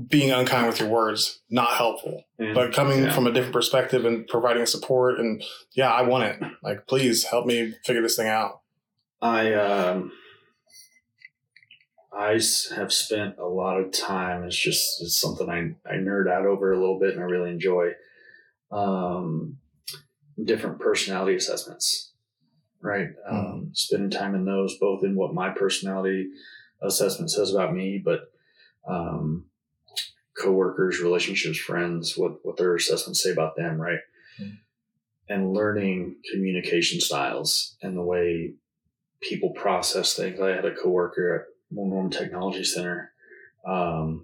being unkind with your words, not helpful, but coming from a different perspective and providing support. And I want it. Like, please help me figure this thing out. I have spent a lot of time. It's something I nerd out over a little bit and I really enjoy, different personality assessments, right? Spending time in those, both in what my personality assessment says about me, but, coworkers, relationships, friends, what their assessments say about them, right? Mm. And learning communication styles and the way people process things. I had a coworker at One Technology Center who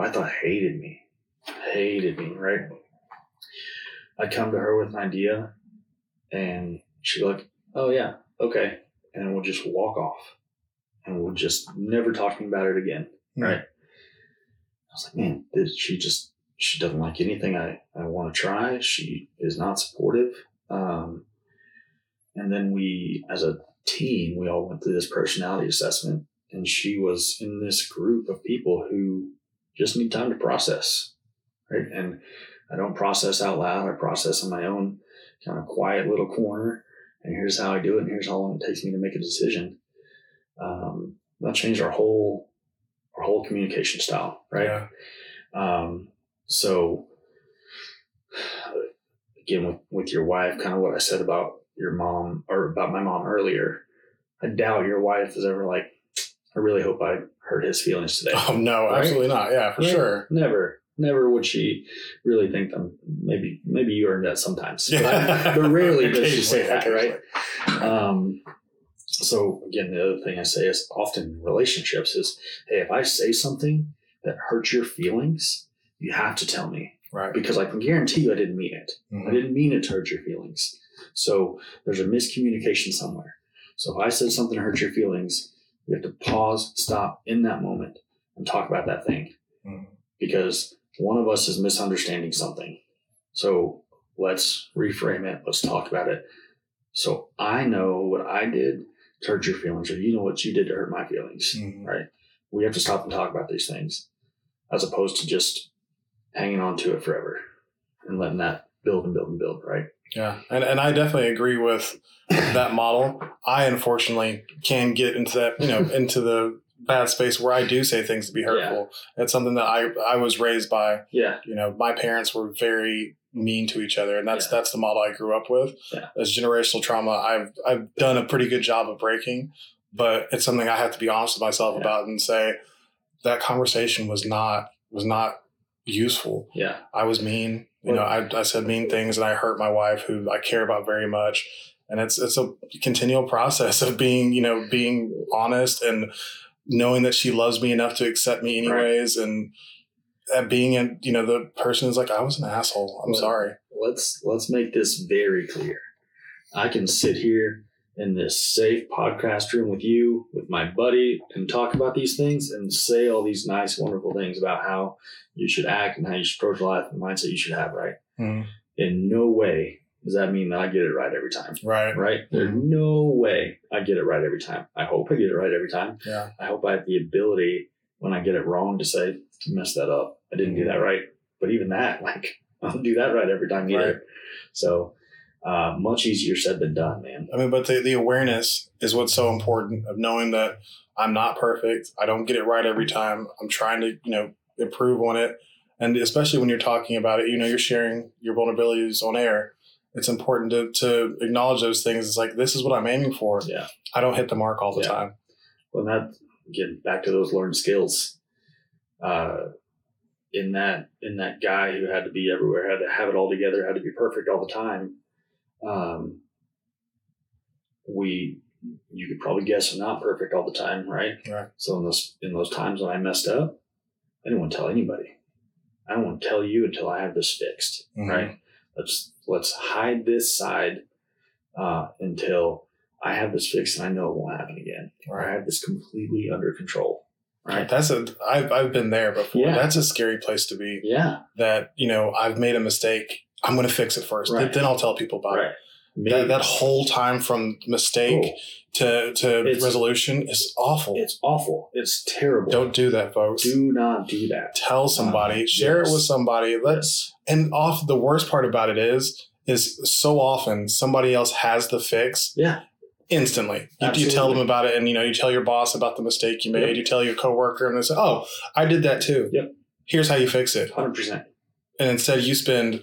I thought hated me, right? I'd come to her with an idea and she'd be like, oh yeah, okay. And we'll just walk off and we'll just never talking about it again, right? I was like, man, she doesn't like anything I want to try. She is not supportive. And then we, as a team, we all went through this personality assessment, and she was in this group of people who just need time to process, right? And I don't process out loud. I process in my own kind of quiet little corner, and here's how I do it, and here's how long it takes me to make a decision. That changed our whole communication style, right? Yeah. So again, with your wife, kind of what I said about your mom or about my mom earlier, I doubt your wife is ever like, I really hope I hurt his feelings today. Oh no, right? Absolutely not. Yeah, for sure. Never would she really think them. Maybe you earned that sometimes, but rarely does she say that, right? So again, the other thing I say is often in relationships is, hey, if I say something that hurts your feelings, you have to tell me, right? Because I can guarantee you I didn't mean it. Mm-hmm. I didn't mean it to hurt your feelings. So there's a miscommunication somewhere. So if I said something that hurts your feelings, you have to pause, stop in that moment and talk about that thing, mm-hmm. because one of us is misunderstanding something. So let's reframe it. Let's talk about it. So I know what I did to hurt your feelings, or you know what you did to hurt my feelings, mm-hmm. right? We have to stop and talk about these things as opposed to just hanging on to it forever and letting that build and build and build, right? Yeah, and I definitely agree with that model. I unfortunately can get into that, into the bad space where I do say things to be hurtful. Yeah. It's something that I was raised by. Yeah. My parents were very mean to each other, and that's the model I grew up with. Yeah. As generational trauma, I've done a pretty good job of breaking, but it's something I have to be honest with myself about and say that conversation was not useful. Yeah. I was mean. I said mean things and I hurt my wife, who I care about very much. And it's a continual process of being honest and knowing that she loves me enough to accept me anyways, right. And at being in, the person is like, I was an asshole. I'm sorry. Let's make this very clear. I can sit here in this safe podcast room with you, with my buddy, and talk about these things and say all these nice, wonderful things about how you should act and how you should approach life and the mindset you should have, right? Mm-hmm. In no way does that mean that I get it right every time. Right. Right? Mm-hmm. There's no way I get it right every time. I hope I get it right every time. Yeah. I hope I have the ability when I get it wrong to say, messed that up. I didn't do that right. But even that, I don't do that right every time either. Right. So much easier said than done, man. I mean, but the awareness is what's so important, of knowing that I'm not perfect. I don't get it right every time. I'm trying to, improve on it. And especially when you're talking about it, you're sharing your vulnerabilities on air. It's important to acknowledge those things. It's like, this is what I'm aiming for. Yeah. I don't hit the mark all the time. Well, that again, back to those learned skills. In that guy who had to be everywhere, had to have it all together, had to be perfect all the time. You could probably guess I'm not perfect all the time, right? Right. So in those times when I messed up, I didn't want to tell anybody. I don't want to tell you until I have this fixed, mm-hmm. right? Let's hide this side until I have this fixed and I know it won't happen again, or I have this completely under control. Right. That's I've been there before. Yeah. That's a scary place to be. Yeah. That, I've made a mistake. I'm going to fix it first. Right. Then I'll tell people about it. That whole time from mistake to resolution is awful. It's awful. It's terrible. Don't do that, folks. Do not do that. Tell somebody. Share it with somebody. And the worst part about it is so often somebody else has the fix. Yeah. Instantly. You tell them about it, and you tell your boss about the mistake you made. Yep. You tell your coworker, and they say, "Oh, I did that too. Yep. Here's how you fix it." 100%. And instead, you spend,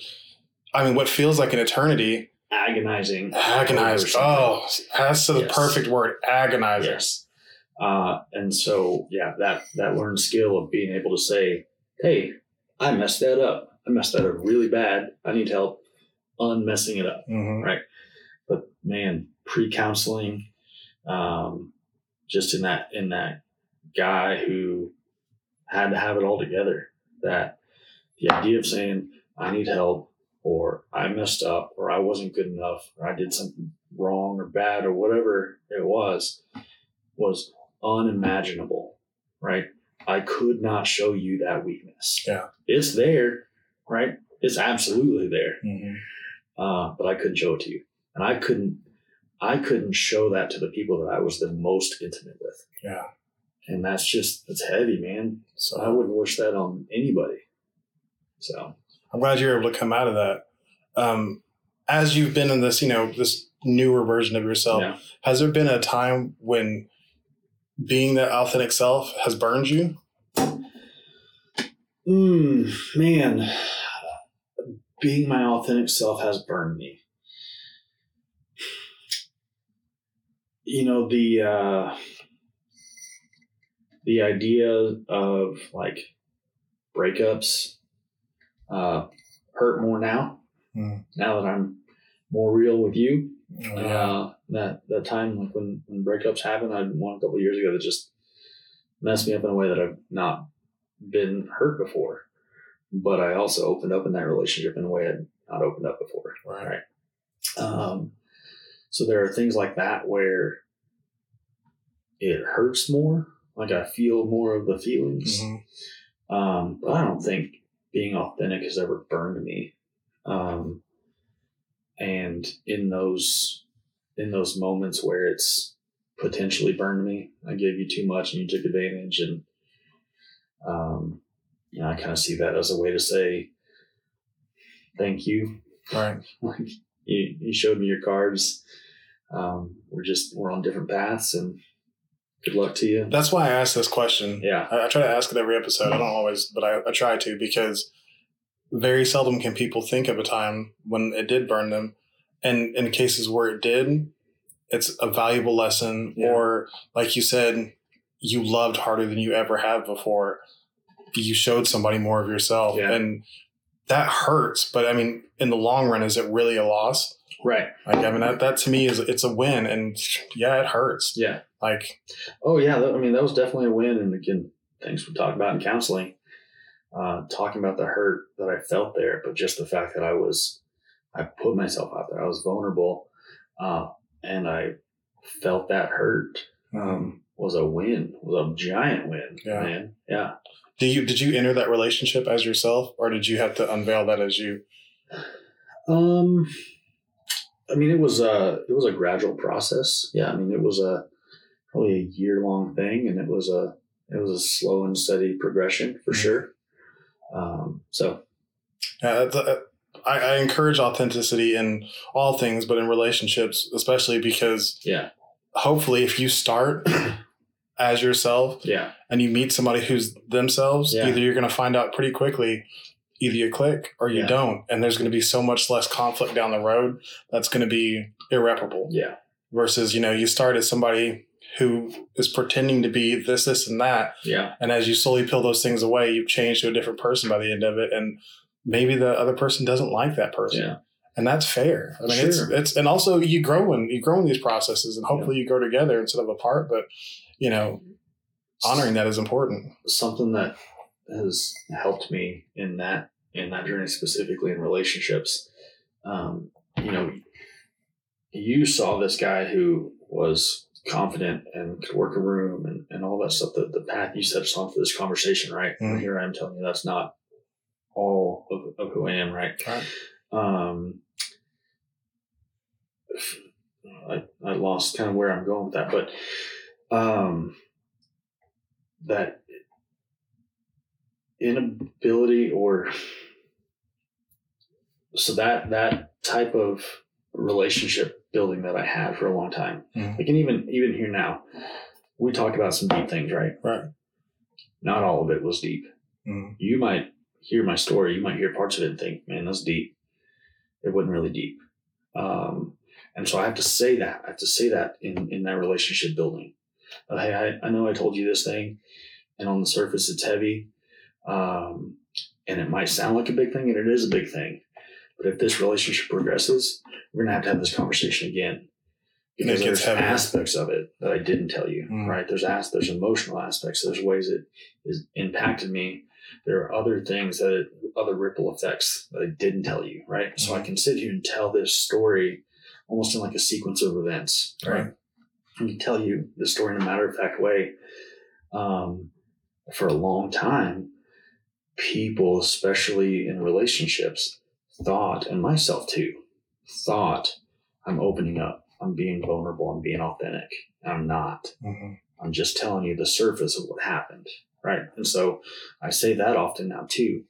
what feels like an eternity. Agonizing. Oh, that's the perfect word. Agonizing. Yes. And so, that learned skill of being able to say, "Hey, I messed that up. I messed that up really bad. I need help unmessing it up." Mm-hmm. Right. But man, pre-counseling, just in that guy who had to have it all together, that the idea of saying, "I need help," or "I messed up," or "I wasn't good enough," or "I did something wrong or bad," or whatever it was unimaginable, right? I could not show you that weakness. Yeah. It's there, right? It's absolutely there. Mm-hmm. But I couldn't show it to you. And I couldn't show that to the people that I was the most intimate with. Yeah. And that's heavy, man. So I wouldn't wish that on anybody. So I'm glad you're able to come out of that. As you've been in this, this newer version of yourself, has there been a time when being that authentic self has burned you? Man, being my authentic self has burned me. The idea of breakups hurt more now. Mm. Now that I'm more real with you, that time when breakups happen, I had one a couple of years ago that just messed me up in a way that I've not been hurt before. But I also opened up in that relationship in a way I'd not opened up before. Right. So there are things like that where it hurts more. I feel more of the feelings. Mm-hmm. But I don't think being authentic has ever burned me. And in those moments where it's potentially burned me, I gave you too much and you took advantage. And, I kind of see that as a way to say, thank you. Right. You showed me your cards. We're on different paths, and good luck to you. That's why I asked this question. Yeah. I try to ask it every episode. I don't always, but I try to, because very seldom can people think of a time when it did burn them. And in cases where it did, it's a valuable lesson. Yeah. Or like you said, you loved harder than you ever have before. You showed somebody more of yourself. Yeah. And that hurts, but in the long run, is it really a loss? Right. That to me it's a win, and it hurts. Yeah. That was definitely a win. And again, things we talk about in counseling, talking about the hurt that I felt there, but just the fact that I put myself out there, I was vulnerable, and I felt that hurt, was a win, was a giant win, man. Yeah. Did you enter that relationship as yourself, or did you have to unveil that as you? It was a gradual process. Yeah. It was probably a year-long thing, and it was a slow and steady progression for sure. I encourage authenticity in all things, but in relationships especially, because hopefully if you start as yourself and you meet somebody who's themselves, either you're going to find out pretty quickly, either you click or you don't. And there's going to be so much less conflict down the road that's going to be irreparable. Versus, you start as somebody who is pretending to be this, this, and that. Yeah. And as you slowly peel those things away, you've changed to a different person by the end of it. And maybe the other person doesn't like that person. Yeah. And that's fair. I mean, sure. it's and also you grow in these processes, and hopefully you grow together instead of apart. But, you know, honoring that is important. Something that has helped me in that journey, specifically in relationships. You know, you saw this guy who was confident and could work a room and all that stuff, the path you set us on for this conversation, right? Mm-hmm. Here I am telling you that's not all of who I am, right? Right. I lost kind of where I'm going with that, but that inability or so that type of relationship building that I had for a long time, mm-hmm. I can even here now, we talked about some deep things, right? Right. Not all of it was deep. Mm-hmm. You might hear my story. You might hear parts of it and think, man, that's deep. It wasn't really deep. And so I have to say that. I have to say that in that relationship building. Hey, I know I told you this thing, and on the surface it's heavy. And it might sound like a big thing, and it is a big thing. But if this relationship progresses, we're going to have this conversation again. Because there's aspects of it that I didn't tell you, right? There's emotional aspects. There's ways it has impacted me. There are other things other ripple effects that I didn't tell you, right? Mm-hmm. So I can sit here and tell this story almost in like a sequence of events, right? I can tell you the story in a matter of fact way. For a long time, people, especially in relationships, thought, and myself too, thought I'm opening up, I'm being vulnerable, I'm being authentic. I'm not. Mm-hmm. I'm just telling you the surface of what happened. Right. And so I say that often now too.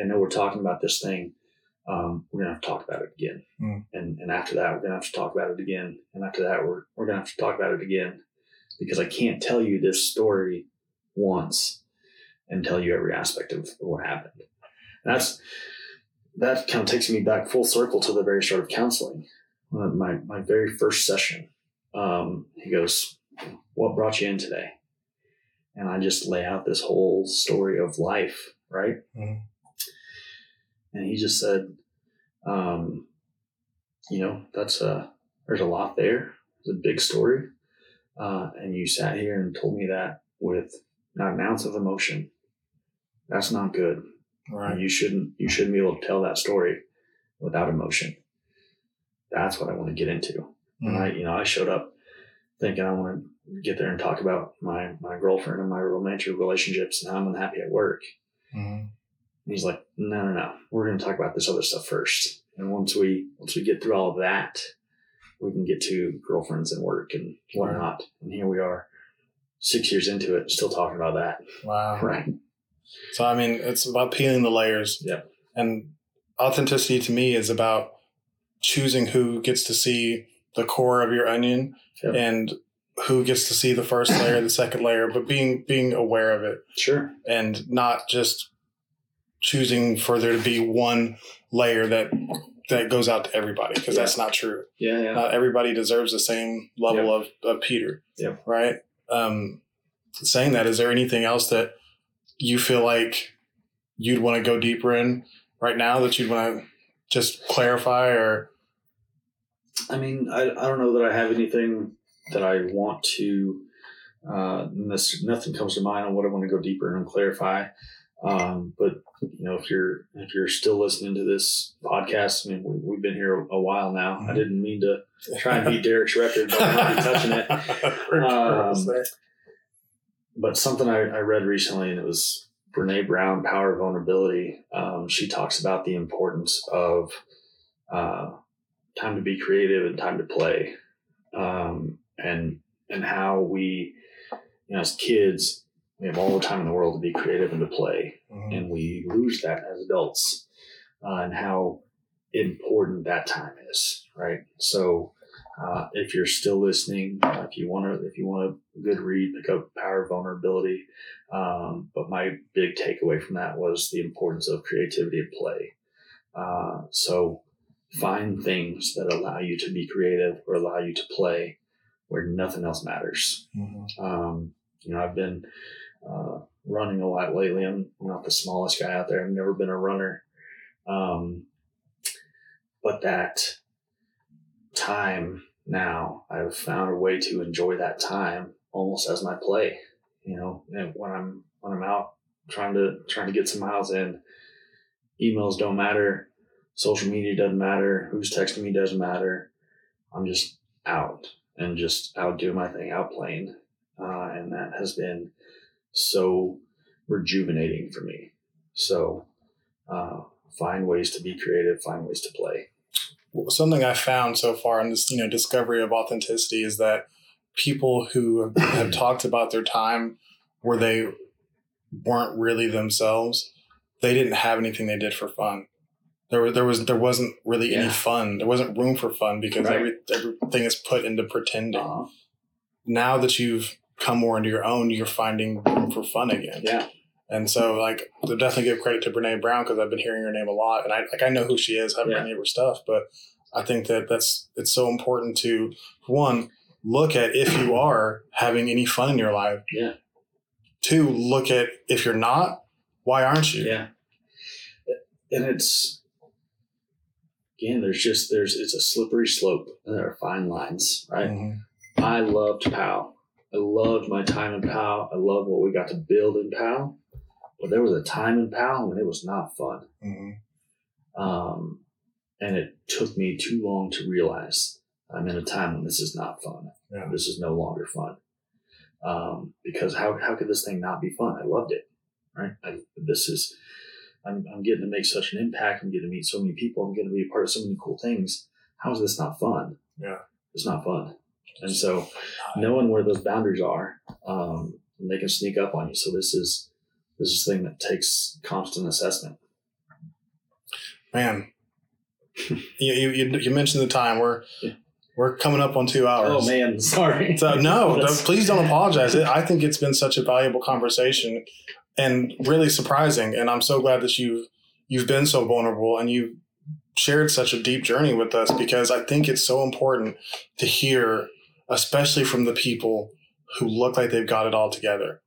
I know we're talking about this thing. We're going to have to talk about it again. Mm. And after that, we're going to have to talk about it again. And after that, we're going to have to talk about it again, because I can't tell you this story once and tell you every aspect of what happened. And that kind of takes me back full circle to the very start of counseling. My very first session, he goes, "What brought you in today?" And I just lay out this whole story of life, right? Mm-hmm. And he just said, you know, there's a lot there. It's a big story. And you sat here and told me that with not an ounce of emotion. That's not good. Right. You shouldn't be able to tell that story without emotion. That's what I want to get into. Mm-hmm. And I showed up thinking I want to get there and talk about my girlfriend and my romantic relationships and how I'm unhappy at work. Mm-hmm. And he's like, no, we're going to talk about this other stuff first. And once we get through all of that, we can get to girlfriends and work and whatnot. And here we are 6 years into it, still talking about that. Wow. Right. So, I mean, it's about peeling the layers. Yeah. And authenticity to me is about choosing who gets to see the core of your onion, yep, and who gets to see the first layer, the second layer, but being aware of it. Sure. And not just choosing for there to be one layer that goes out to everybody, because that's not true. Yeah, yeah. Not everybody deserves the same level of Peter. Yeah. Right? Saying that, is there anything else that you feel like you'd want to go deeper in right now that you'd want to just clarify? Or I mean, I don't know that I have anything that I want to, nothing comes to mind on what I want to go deeper and clarify. But you know, if you're still listening to this podcast, I mean, we've been here a while now. I didn't mean to try and beat Derek's record, but I'm not be touching it. But something I read recently, and it was Brene Brown, Power of Vulnerability. She talks about the importance of, time to be creative and time to play. And how we, you know, as kids, we have all the time in the world to be creative and to play, mm-hmm, and we lose that as adults, and how important that time is, right? So, if you're still listening, if you want a good read, pick up Power of Vulnerability. But my big takeaway from that was the importance of creativity and play. So find things that allow you to be creative or allow you to play, where nothing else matters. Mm-hmm. I've been running a lot lately. I'm not the smallest guy out there. I've never been a runner. But that time now, I've found a way to enjoy that time almost as my play, and when I'm out trying to get some miles in, emails don't matter. Social media doesn't matter. Who's texting me doesn't matter. I'm just out and just out doing my thing, out playing. And that has been so rejuvenating for me. So, find ways to be creative, find ways to play. Something I found so far in this, discovery of authenticity is that people who have talked about their time where they weren't really themselves, they didn't have anything they did for fun. There wasn't really any fun. There wasn't room for fun because everything is put into pretending. Uh-huh. Now that you've come more into your own, you're finding room for fun again. Yeah. And so, I'll definitely give credit to Brene Brown because I've been hearing her name a lot, and I know who she is. I haven't read any of her stuff, but I think it's so important to, one, look at if you are having any fun in your life. Yeah. Two, look at if you're not, why aren't you? Yeah. And it's, again, it's a slippery slope, and there are fine lines, right? Mm-hmm. I loved POW. I loved my time in POW. I loved what we got to build in POW. But there was a time in POW when it was not fun. Mm-hmm. And it took me too long to realize I'm in a time when this is not fun. Yeah. This is no longer fun. Because how could this thing not be fun? I loved it, right? I'm getting to make such an impact. I'm getting to meet so many people. I'm going to be a part of so many cool things. How is this not fun? Yeah. It's not fun. And so knowing where those boundaries are, and they can sneak up on you. So this is a thing that takes constant assessment. Man, you mentioned the time we're coming up on 2 hours. Oh man, sorry. So, no, please don't apologize. I think it's been such a valuable conversation and really surprising. And I'm so glad that you've been so vulnerable and you've shared such a deep journey with us, because I think it's so important to hear, especially from the people who look like they've got it all together,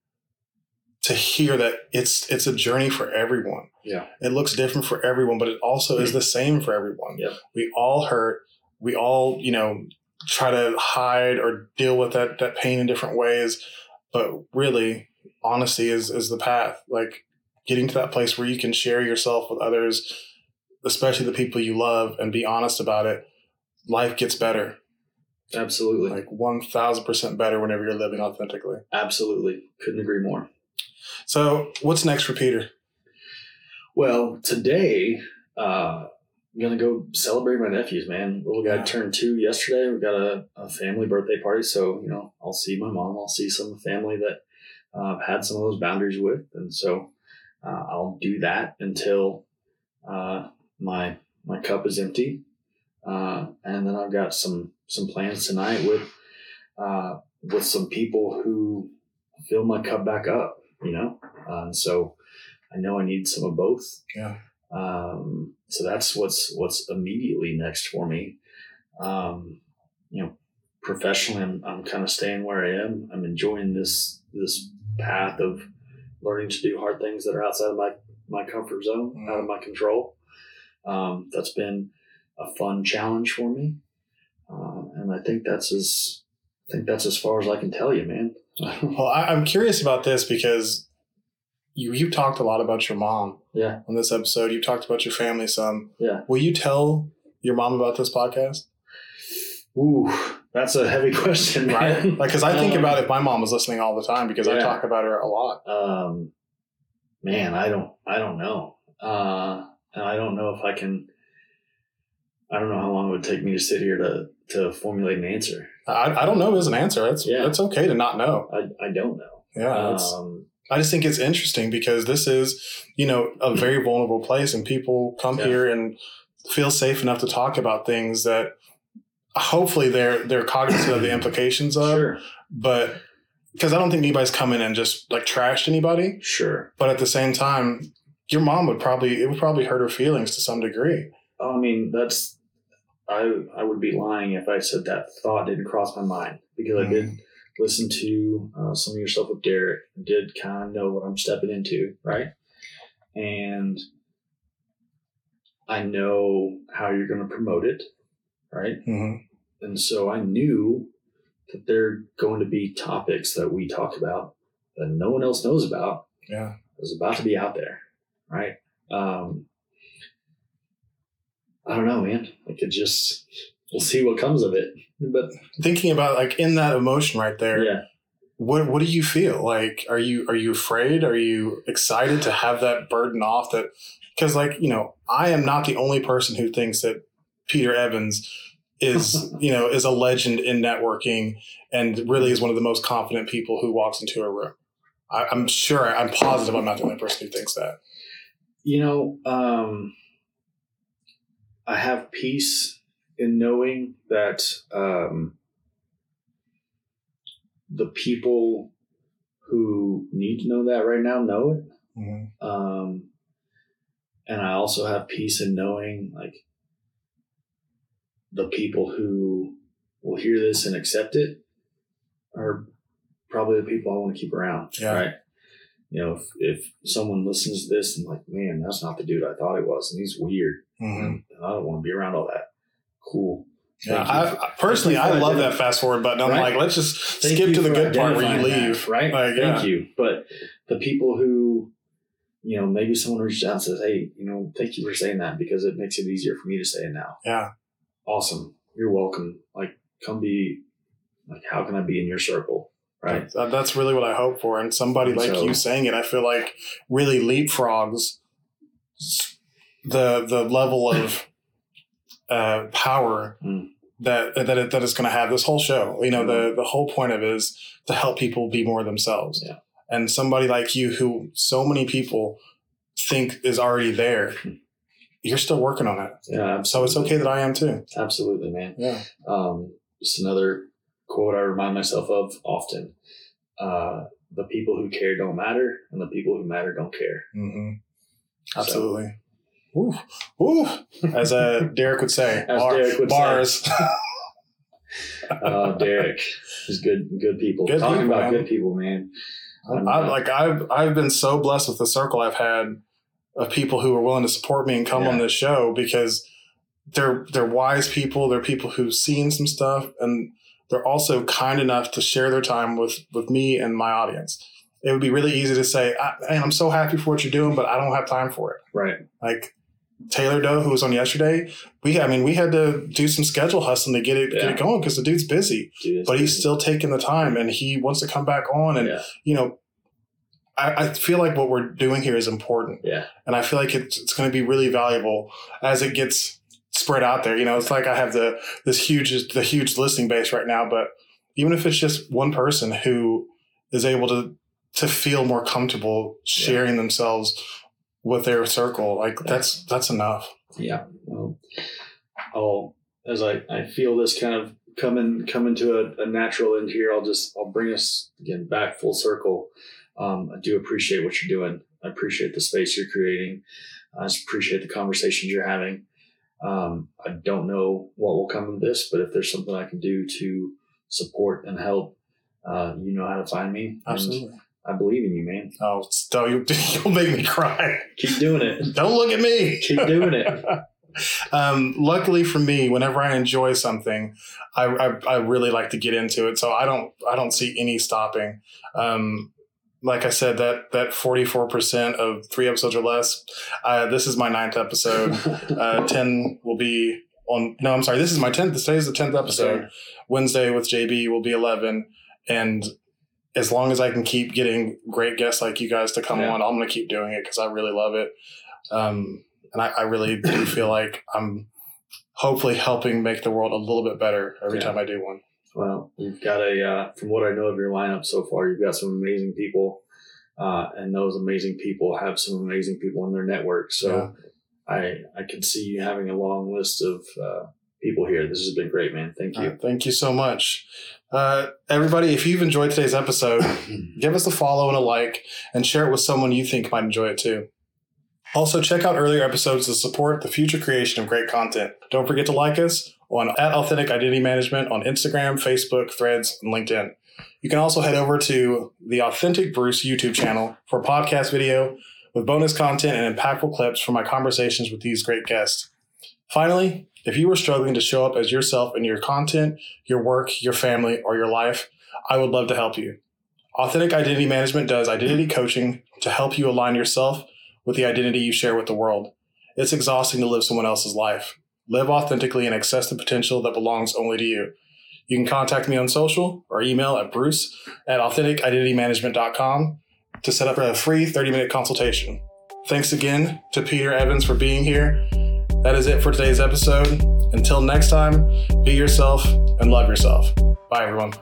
to hear that it's a journey for everyone. Yeah. It looks different for everyone, but it also is the same for everyone. Yeah. We all hurt. We all, try to hide or deal with that pain in different ways. But really, honesty is the path. Getting to that place where you can share yourself with others, especially the people you love, and be honest about it, life gets better. Absolutely. 1,000% better whenever you're living authentically. Absolutely. Couldn't agree more. So what's next for Peter? Well, today, I'm going to go celebrate my nephews, man. Little guy turned 2 yesterday. We got a family birthday party. So, I'll see my mom. I'll see some of the family that I've had some of those boundaries with. And so I'll do that until my cup is empty. And then I've got some plans tonight with some people who fill my cup back up, and so I know I need some of both. Yeah. So that's what's immediately next for me. Professionally, I'm kind of staying where I am. I'm enjoying this path of learning to do hard things that are outside of my comfort zone, out of my control. That's been a fun challenge for me. And I think that's as far as I can tell you, man. Well, I'm curious about this because you've talked a lot about your mom. Yeah. On this episode, you talked about your family some. Yeah. Will you tell your mom about this podcast? Ooh, that's a heavy question, right? Because I think about if my mom was listening all the time, because I talk about her a lot. Man, I don't know. And I don't know if I don't know how long it would take me to sit here to formulate an answer. I don't know is an answer. It's okay to not know. I don't know. Yeah. I just think it's interesting because this is, a very vulnerable place, and people come here and feel safe enough to talk about things that hopefully they're cognizant of the implications of. Sure. But because I don't think anybody's come in and just trashed anybody. Sure. But at the same time, your mom would probably hurt her feelings to some degree. I mean, that's I would be lying if I said that thought didn't cross my mind, because I did listen to some of your stuff with Derek and did kind of know what I'm stepping into, right? And I know how you're going to promote it, right? Mm-hmm. And so I knew that there are going to be topics that we talk about that no one else knows about. Yeah. It was about to be out there, right? I don't know, man. Like, it just, we'll see what comes of it. But thinking about, like, in that emotion right there, yeah. What do you feel? Like, are you afraid? Are you excited to have that burden off? That, because, like, you know, I am not the only person who thinks that Peter Evans is, you know, is a legend in networking and really is one of the most confident people who walks into a room. I'm positive I'm not the only person who thinks that. You know, I have peace in knowing that the people who need to know that right now know it. Mm-hmm. And I also have peace in knowing, like, the people who will hear this and accept it are probably the people I want to keep around. Yeah. Right. You know, if someone listens to this and, like, man, that's not the dude I thought it was, and he's weird, mm-hmm. and I don't want to be around all that. Cool. Yeah. I personally love that fast forward button. I'm right? Like, let's just skip to the good part where you leave. That, right. Like, thank you. But the people who, you know, maybe someone reaches out and says, hey, you know, thank you for saying that because it makes it easier for me to say it now. Yeah. Awesome. You're welcome. Like, come be, like, how can I be in your circle? Right. That's really what I hope for. And somebody like you saying it, I feel like really leapfrogs the level of power that it's going to have this whole show. You know, the whole point of it is to help people be more themselves. Yeah. And somebody like you, who so many people think is already there, you're still working on it. Yeah. Absolutely. So it's okay that I am too. Absolutely, man. Yeah. Just another quote I remind myself of often, the people who care don't matter and the people who matter don't care. Mm-hmm. Absolutely. So. Ooh. As Derek would say, bars. Derek is good people. Good Talking people, about man. Good people, man. I've been so blessed with the circle I've had of people who are willing to support me and come on this show, because they're wise people. They're people who've seen some stuff, and they're also kind enough to share their time with me and my audience. It would be really easy to say, I'm so happy for what you're doing, but I don't have time for it. Right. Like Taylor Doe, who was on yesterday, we had to do some schedule hustling to get it going because the dude's busy. He's still taking the time and he wants to come back on. And, you know, I feel like what we're doing here is important. Yeah. And I feel like it's going to be really valuable as it gets spread out there. You know, it's like I have the huge listening base right now, but even if it's just one person who is able to feel more comfortable sharing themselves with their circle, like that's enough. Yeah. Well, as I feel this kind of coming to a natural end here, I'll bring us again back full circle. I do appreciate what you're doing. I appreciate the space you're creating. I just appreciate the conversations you're having. I don't know what will come of this, but if there's something I can do to support and help, you know how to find me. Absolutely. And I believe in you, man. Oh, you'll make me cry. Keep doing it. Don't look at me. Keep doing it. Luckily for me, whenever I enjoy something, I really like to get into it. So I don't see any stopping. Like I said, that 44% of 3 episodes or less, this is my 9th episode. 10 will be on, no, I'm sorry. This is my 10th. This is the 10th episode. Okay. Wednesday with JB will be 11. And as long as I can keep getting great guests like you guys to come on, I'm going to keep doing it because I really love it. And I really do feel like I'm hopefully helping make the world a little bit better every time I do one. Well, you've got from what I know of your lineup so far, you've got some amazing people, and those amazing people have some amazing people in their network. So I can see you having a long list of people here. This has been great, man. Thank you. Thank you so much. Everybody, if you've enjoyed today's episode, give us a follow and a like and share it with someone you think might enjoy it too. Also, check out earlier episodes to support the future creation of great content. Don't forget to like us on @AuthenticIdentityManagement on Instagram, Facebook, Threads, and LinkedIn. You can also head over to the Authentic Bruce YouTube channel for a podcast video with bonus content and impactful clips from my conversations with these great guests. Finally, if you are struggling to show up as yourself in your content, your work, your family, or your life, I would love to help you. Authentic Identity Management does identity coaching to help you align yourself with the identity you share with the world. It's exhausting to live someone else's life. Live authentically and access the potential that belongs only to you. You can contact me on social or email at bruce@authenticidentitymanagement.com to set up a free 30-minute consultation. Thanks again to Peter Evans for being here. That is it for today's episode. Until next time, be yourself and love yourself. Bye, everyone.